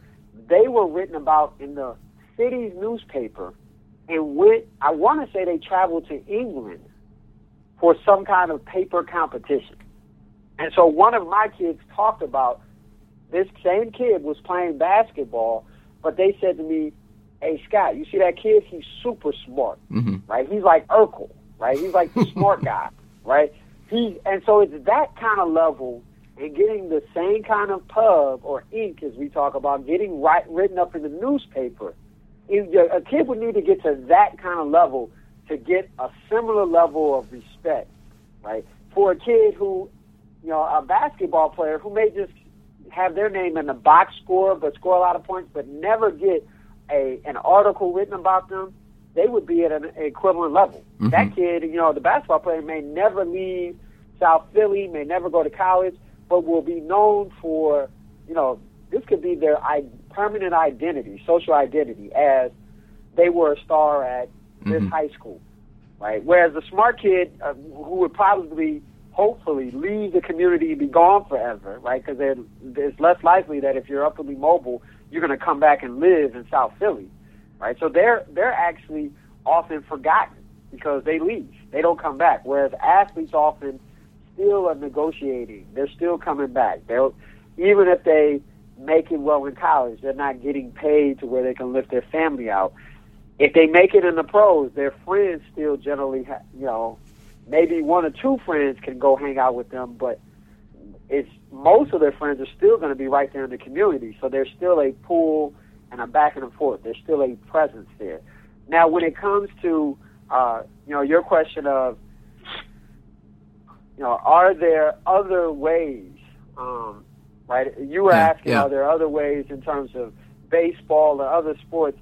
they were written about in the city's newspaper, and went, I want to say they traveled to England for some kind of paper competition. And so one of my kids talked about, this same kid was playing basketball, but they said to me, "Hey, Scott, you see that kid? He's super smart, mm-hmm. right? He's like Urkel, right? He's like the smart guy, right? He and so it's that kind of level and getting the same kind of pub or ink as we talk about, getting right written up in the newspaper. A kid would need to get to that kind of level to get a similar level of respect, right? For a kid who, you know, a basketball player who may just have their name in the box score, but score a lot of points, but never get a an article written about them, they would be at an equivalent level. Mm-hmm. That kid, you know, the basketball player may never leave South Philly, may never go to college, but will be known for, you know, this could be their I- permanent identity, social identity, as they were a star at mm-hmm. this high school, right? Whereas the smart kid uh, who would probably hopefully leave the community and be gone forever, right? Because it's less likely that if you're upwardly mobile, you're going to come back and live in South Philly, right? So they're they're actually often forgotten because they leave. They don't come back, whereas athletes often still are negotiating. They're still coming back. They'll, even if they make it well in college, they're not getting paid to where they can lift their family out. If they make it in the pros, their friends still generally, ha- you know, maybe one or two friends can go hang out with them, but it's most of their friends are still going to be right there in the community. So there's still a pull and a back and forth. There's still a presence there. Now, when it comes to uh, you know, your question of, you know, are there other ways? Um, right? You were yeah, asking, yeah. are there other ways in terms of baseball or other sports?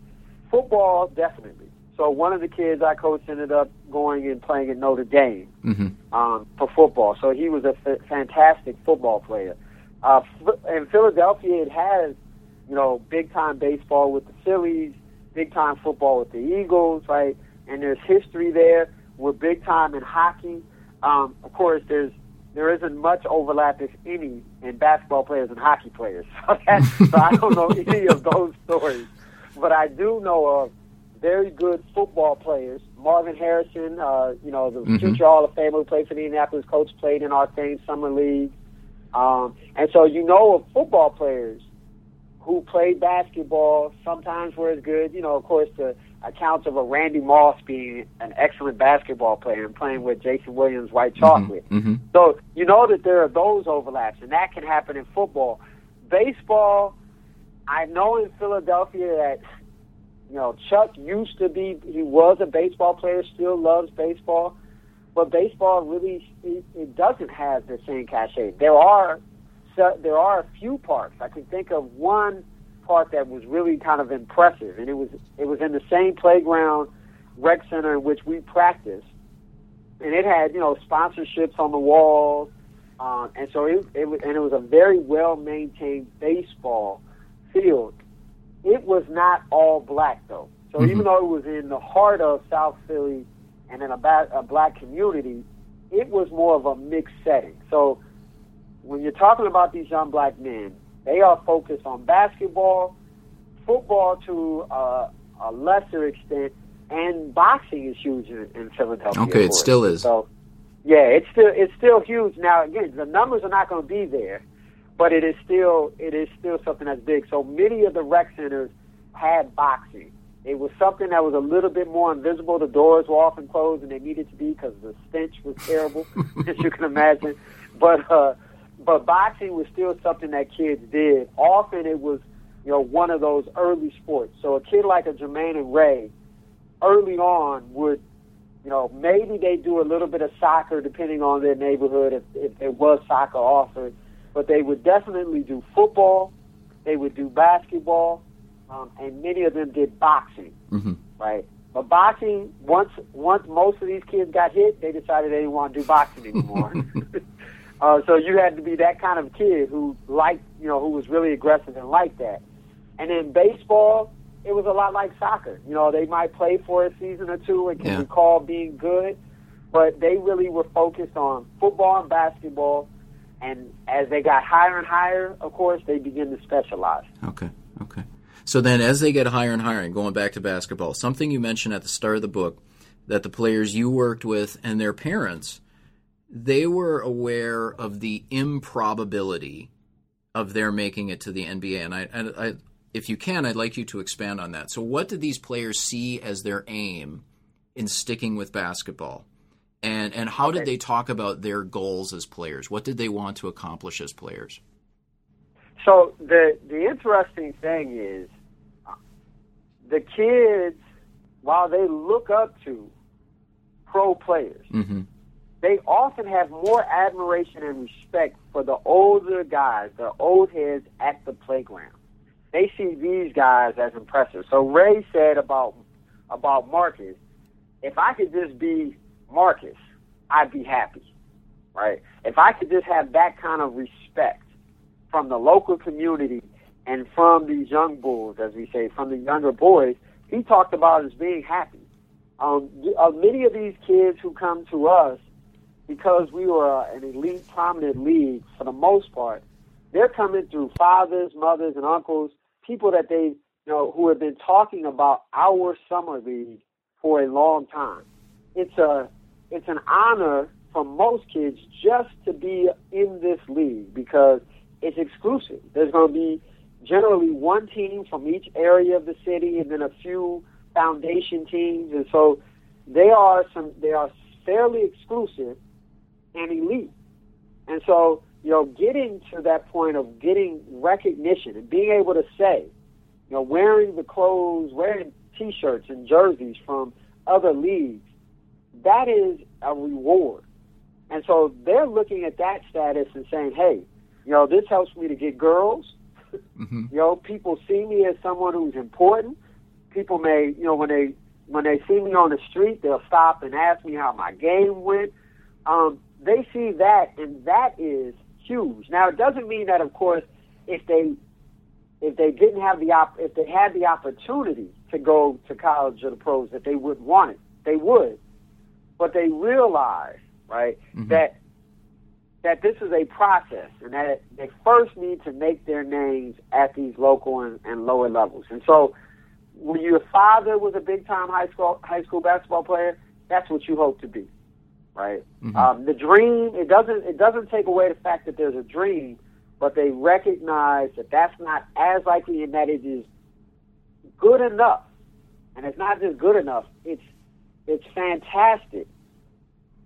Football, definitely. So one of the kids I coached ended up going and playing at Notre Dame mm-hmm. um, for football. So he was a f- fantastic football player. Uh, in Philadelphia, it has, you know, big-time baseball with the Phillies, big-time football with the Eagles, right? And there's history there. We're big-time in hockey. Um, of course, there's there isn't much overlap, if any, in basketball players and hockey players. So, that, so I don't know any of those stories. But I do know of very good football players. Marvin Harrison, uh, you know, the mm-hmm. future Hall of Famer who played for the Indianapolis Colts, played in our famed summer league. Um, and so you know of football players who played basketball, sometimes were as good. You know, of course, the accounts of a Randy Moss being an excellent basketball player and playing with Jason Williams' White Chocolate. Mm-hmm, mm-hmm. So you know that there are those overlaps, and that can happen in football. Baseball, I know in Philadelphia that, you know, Chuck used to be, he was a baseball player, still loves baseball, but baseball really, it, it doesn't have the same cachet. There are so there are a few parks. I can think of one park that was really kind of impressive, and it was it was in the same playground rec center in which we practiced, and it had, you know, sponsorships on the walls, um, and so it, it was, and it was a very well maintained baseball field. It was not all black though, so mm-hmm. even though it was in the heart of South Philly and in a, ba- a black community, it was more of a mixed setting. So when you're talking about these young black men, they are focused on basketball, football to uh, a lesser extent, and boxing is huge in, in Philadelphia. Okay, it still is. So, yeah, it's still it's still huge. Now, again, the numbers are not going to be there, but it is still it is still something that's big. So many of the rec centers had boxing. It was something that was a little bit more invisible. The doors were often closed, and they needed to be because the stench was terrible, as you can imagine. But uh, But boxing was still something that kids did. Often it was, you know, one of those early sports. So a kid like a Jermaine and Ray, early on would, you know, maybe they do a little bit of soccer depending on their neighborhood if, if there was soccer offered. But they would definitely do football. They would do basketball. Um, and many of them did boxing, mm-hmm. right? But boxing, once once most of these kids got hit, they decided they didn't want to do boxing anymore. Uh, so you had to be that kind of kid who liked, you know, who was really aggressive and liked that. And in baseball, it was a lot like soccer. You know, they might play for a season or two and can yeah. be called being good, but they really were focused on football and basketball. And as they got higher and higher, of course, they began to specialize. Okay, okay. So then as they get higher and higher, and going back to basketball, something you mentioned at the start of the book, that the players you worked with and their parents, they were aware of the improbability of their making it to the N B A. And I, I, I, if you can, I'd like you to expand on that. So what did these players see as their aim in sticking with basketball? And and how okay. did they talk about their goals as players? What did they want to accomplish as players? So the the interesting thing is the kids, while they look up to pro players, mm-hmm. they often have more admiration and respect for the older guys, the old heads at the playground. They see these guys as impressive. So Ray said about about Marcus, if I could just be Marcus, I'd be happy, right? If I could just have that kind of respect from the local community and from these young bulls, as we say, from the younger boys, he talked about as being happy. Um, many of these kids who come to us, because we were an elite, prominent league for the most part, they're coming through fathers, mothers, and uncles, people that they, you know, who have been talking about our summer league for a long time. It's a, it's an honor for most kids just to be in this league because it's exclusive. There's going to be generally one team from each area of the city and then a few foundation teams. And so they are some, they are fairly exclusive and elite. And so, you know, getting to that point of getting recognition and being able to say, you know, wearing the clothes, wearing T-shirts and jerseys from other leagues, that is a reward. And so they're looking at that status and saying, hey, you know, this helps me to get girls. Mm-hmm. You know, people see me as someone who's important. People may, you know, when they when they see me on the street, they'll stop and ask me how my game went. Um, they see that, and that is huge. Now, it doesn't mean that, of course, if they if they didn't have the op- if they had the opportunity to go to college or the pros, that they wouldn't want it. They would, but they realize, right, mm-hmm. that that this is a process and that they first need to make their names at these local and, and lower levels. And so when your father was a big-time high school high school basketball player, that's what you hope to be, right? Mm-hmm. Um, the dream, it doesn't it doesn't take away the fact that there's a dream, but they recognize that that's not as likely and that it is good enough. And it's not just good enough, it's it's fantastic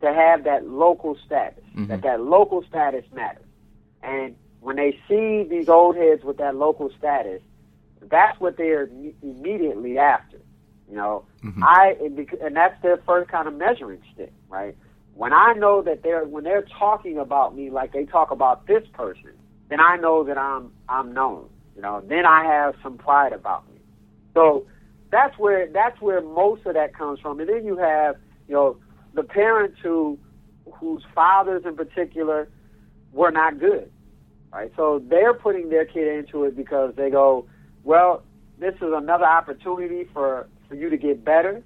to have that local status, mm-hmm. that that local status matters. And when they see these old heads with that local status, that's what they're immediately after, you know. Mm-hmm. I and that's their first kind of measuring stick, right? When I know that they're when they're talking about me like they talk about this person, then I know that I'm I'm known, you know. Then I have some pride about me. So that's where that's where most of that comes from. And then you have, you know, the parents who whose fathers in particular were not good, right? So they're putting their kid into it because they go, well, this is another opportunity for, for you to get better,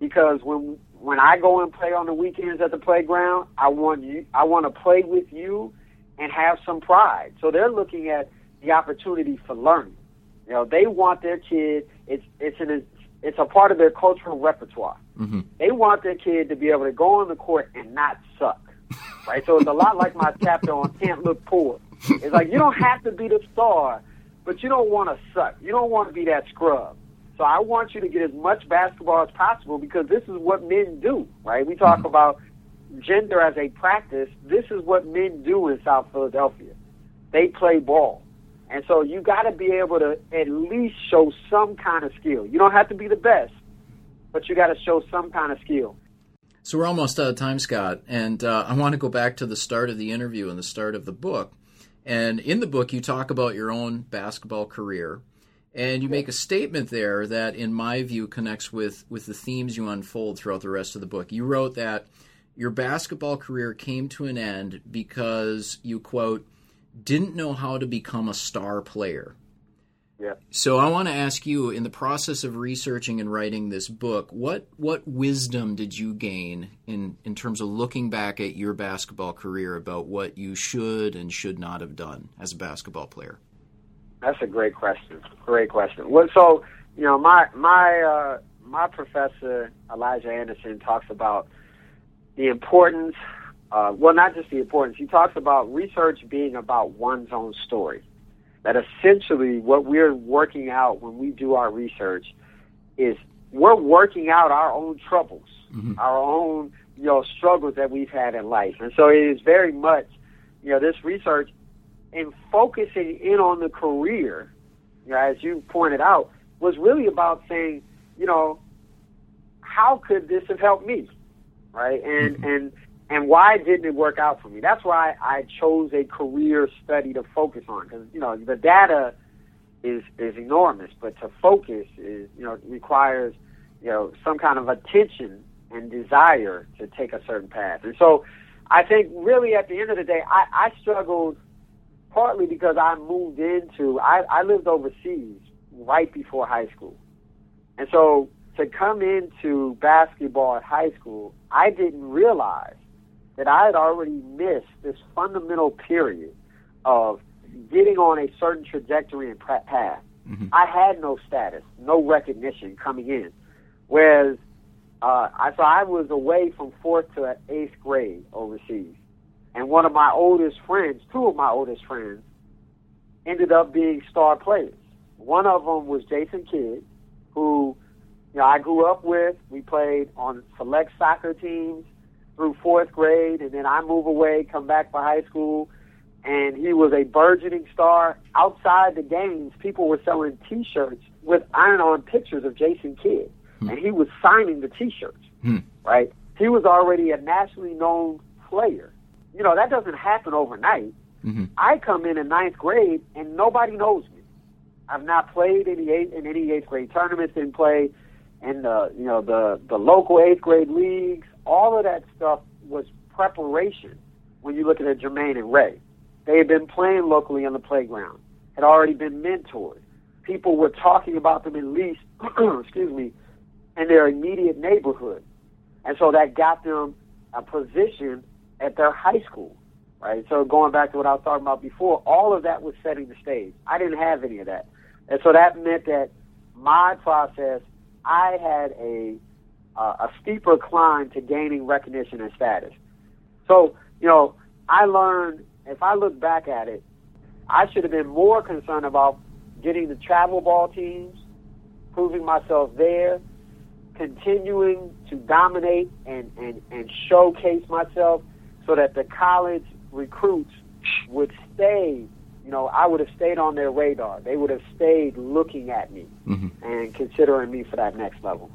because when when I go and play on the weekends at the playground, I want you I want to play with you and have some pride. So they're looking at the opportunity for learning. You know, they want their kid, it's it's an it's a part of their cultural repertoire. Mm-hmm. They want their kid to be able to go on the court and not suck, right? So it's a lot like my chapter on Can't Look Poor. It's like you don't have to be the star, but you don't want to suck. You don't want to be that scrub. So I want you to get as much basketball as possible, because this is what men do, right? We talk mm-hmm. about gender as a practice. This is what men do in South Philadelphia. They play ball. And so you got to be able to at least show some kind of skill. You don't have to be the best, but you got to show some kind of skill. So we're almost out of time, Scott. And uh, I want to go back to the start of the interview and the start of the book. And in the book, you talk about your own basketball career, and you make a statement there that, in my view, connects with, with the themes you unfold throughout the rest of the book. You wrote that your basketball career came to an end because you, quote, didn't know how to become a star player. Yeah. So I want to ask you, in the process of researching and writing this book, what what wisdom did you gain in, in terms of looking back at your basketball career about what you should and should not have done as a basketball player? That's a great question. Great question. Well, so, you know, my my uh, my professor, Elijah Anderson, talks about the importance, uh, well, not just the importance. He talks about research being about one's own story. That essentially what we're working out when we do our research is we're working out our own troubles, mm-hmm. our own, you know, struggles that we've had in life. And so it is very much, you know, this research and focusing in on the career, you know, as you pointed out, was really about saying, you know, how could this have helped me, right? And mm-hmm. and And why didn't it work out for me? That's why I chose a career study to focus on, because, you know, the data is is enormous, but to focus is, you know, requires, you know, some kind of attention and desire to take a certain path. And so I think really at the end of the day, I, I struggled partly because I moved into, I, I lived overseas right before high school. And so to come into basketball at high school, I didn't realize that I had already missed this fundamental period of getting on a certain trajectory and path. Mm-hmm. I had no status, no recognition coming in. Whereas, uh, I, so I was away from fourth to eighth grade overseas. And one of my oldest friends, two of my oldest friends, ended up being star players. One of them was Jason Kidd, who, you know, I grew up with. We played on select soccer teams through fourth grade, and then I move away, come back for high school, and he was a burgeoning star. Outside the games, people were selling T-shirts with iron-on pictures of Jason Kidd, hmm. and he was signing the T-shirts, hmm. right? He was already a nationally known player. You know, that doesn't happen overnight. Mm-hmm. I come in in ninth grade, and nobody knows me. I've not played any eighth, in any eighth grade tournaments, didn't play in the, you know, the, the local eighth grade leagues. All of that stuff was preparation when you look at Jermaine and Ray. They had been playing locally on the playground, had already been mentored. People were talking about them at least, excuse me, in their immediate neighborhood. And so that got them a position at their high school. right? So going back to what I was talking about before, all of that was setting the stage. I didn't have any of that. And so that meant that my process, I had a uh, a steeper climb to gaining recognition and status. So, you know, I learned, if I look back at it, I should have been more concerned about getting the travel ball teams, proving myself there, continuing to dominate and, and, and showcase myself so that the college recruits would stay, you know, I would have stayed on their radar. They would have stayed looking at me mm-hmm. and considering me for that next level.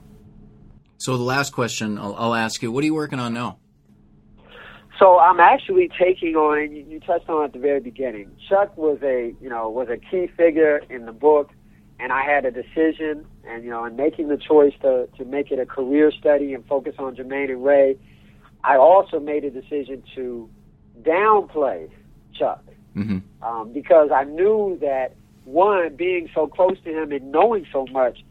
So the last question I'll, I'll ask you, what are you working on now? So I'm actually taking on, you, you touched on it at the very beginning, Chuck was a, you know, was a key figure in the book, and I had a decision, and, you know, in making the choice to, to make it a career study and focus on Jermaine and Ray, I also made a decision to downplay Chuck mm-hmm. um, because I knew that, one, being so close to him and knowing so much,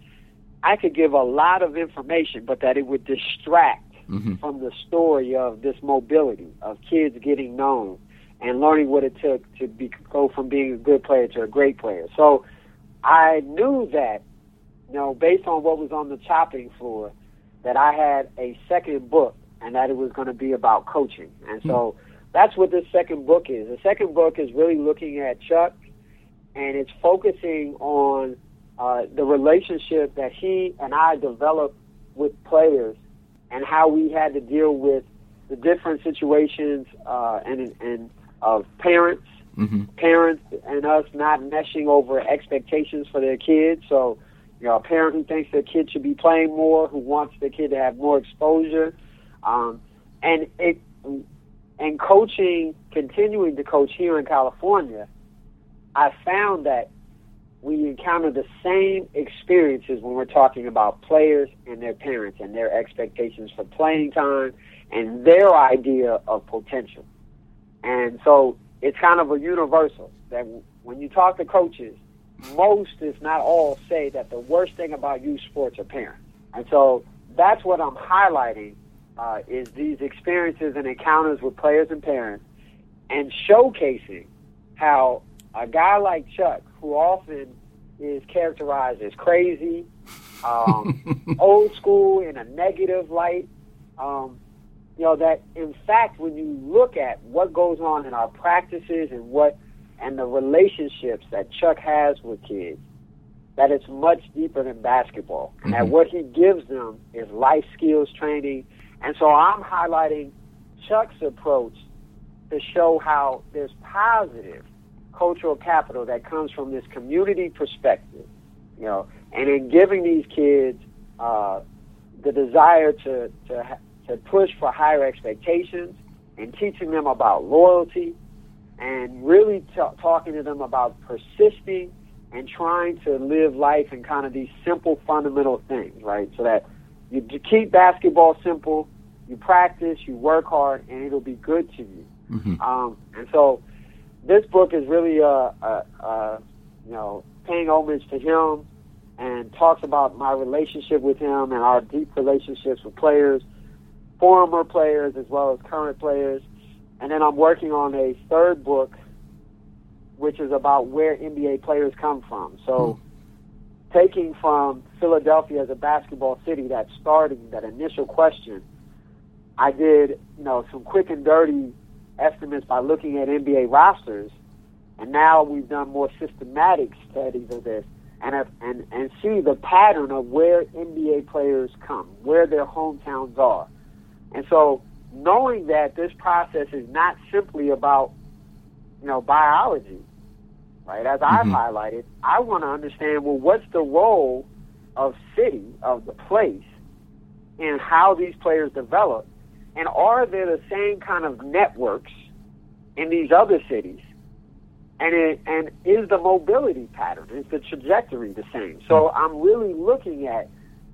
I could give a lot of information, but that it would distract mm-hmm. from the story of this mobility, of kids getting known and learning what it took to be, go from being a good player to a great player. So I knew that, you know, based on what was on the chopping floor, that I had a second book and that it was going to be about coaching. And mm-hmm. so that's what this second book is. The second book is really looking at Chuck, and it's focusing on uh, the relationship that he and I developed with players, and how we had to deal with the different situations uh, and and of parents, mm-hmm. parents and us not meshing over expectations for their kids. So, you know, a parent who thinks their kid should be playing more, who wants their kid to have more exposure, um, and it and coaching, continuing to coach here in California, I found that we encounter the same experiences when we're talking about players and their parents and their expectations for playing time and their idea of potential. And so it's kind of a universal that when you talk to coaches, most, if not all, say that the worst thing about youth sports are parents. And so that's what I'm highlighting uh, is these experiences and encounters with players and parents, and showcasing how a guy like Chuck, who often is characterized as crazy, um, old school in a negative light, um, you know, that in fact when you look at what goes on in our practices and what and the relationships that Chuck has with kids, that it's much deeper than basketball, mm-hmm. and that what he gives them is life skills training. And so I'm highlighting Chuck's approach to show how there's positive cultural capital that comes from this community perspective, you know, and in giving these kids uh, the desire to, to to push for higher expectations, and teaching them about loyalty, and really t- talking to them about persisting and trying to live life in kind of these simple fundamental things, right? So that you, you keep basketball simple, you practice, you work hard, and it'll be good to you. Mm-hmm. Um, and so this book is really, uh, uh, uh, you know, paying homage to him, and talks about my relationship with him and our deep relationships with players, former players as well as current players. And then I'm working on a third book, which is about where N B A players come from. So mm-hmm. taking from Philadelphia as a basketball city, that starting, that initial question, I did, you know, some quick and dirty estimates by looking at N B A rosters, and now we've done more systematic studies of this, and have, and and see the pattern of where N B A players come, where their hometowns are. And so knowing that this process is not simply about, you know, biology, right? As mm-hmm. I've highlighted, I want to understand, well, what's the role of city, of the place, in how these players develop? And are there the same kind of networks in these other cities? And it, and is the mobility pattern, is the trajectory the same? So I'm really looking at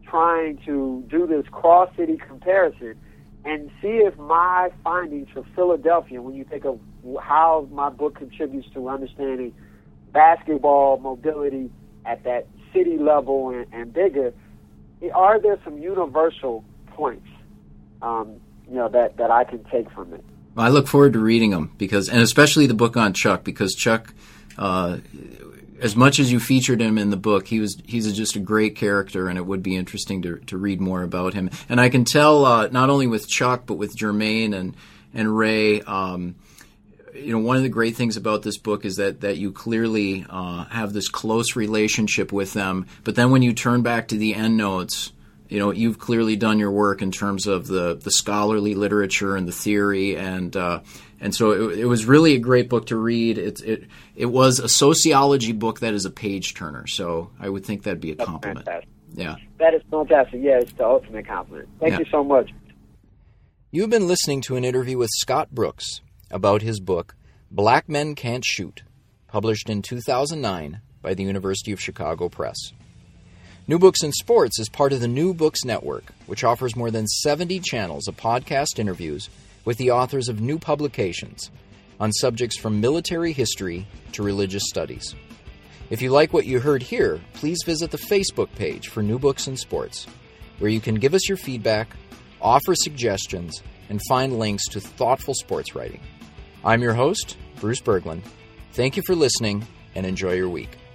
trying to do this cross-city comparison and see if my findings for Philadelphia, when you think of how my book contributes to understanding basketball mobility at that city level and, and bigger, are there some universal points? Um, you know, that, that I can take from it. I look forward to reading them, because, and especially the book on Chuck, because Chuck, uh, as much as you featured him in the book, he was he's a, just a great character, and it would be interesting to to read more about him. And I can tell uh, not only with Chuck but with Jermaine and and Ray. Um, you know, one of the great things about this book is that that you clearly uh, have this close relationship with them. But then when you turn back to the endnotes, you know, you've clearly done your work in terms of the, the scholarly literature and the theory, and uh, and so it, it was really a great book to read. It it it was a sociology book that is a page turner, so I would think that'd be a That's compliment. Fantastic. Yeah, that is fantastic. Yeah, it's the ultimate compliment. Thank yeah. you so much. You've been listening to an interview with Scott Brooks about his book Black Men Can't Shoot, published in two thousand nine by the University of Chicago Press. New Books in Sports is part of the New Books Network, which offers more than seventy channels of podcast interviews with the authors of new publications on subjects from military history to religious studies. If you like what you heard here, please visit the Facebook page for New Books in Sports, where you can give us your feedback, offer suggestions, and find links to thoughtful sports writing. I'm your host, Bruce Berglund. Thank you for listening, and enjoy your week.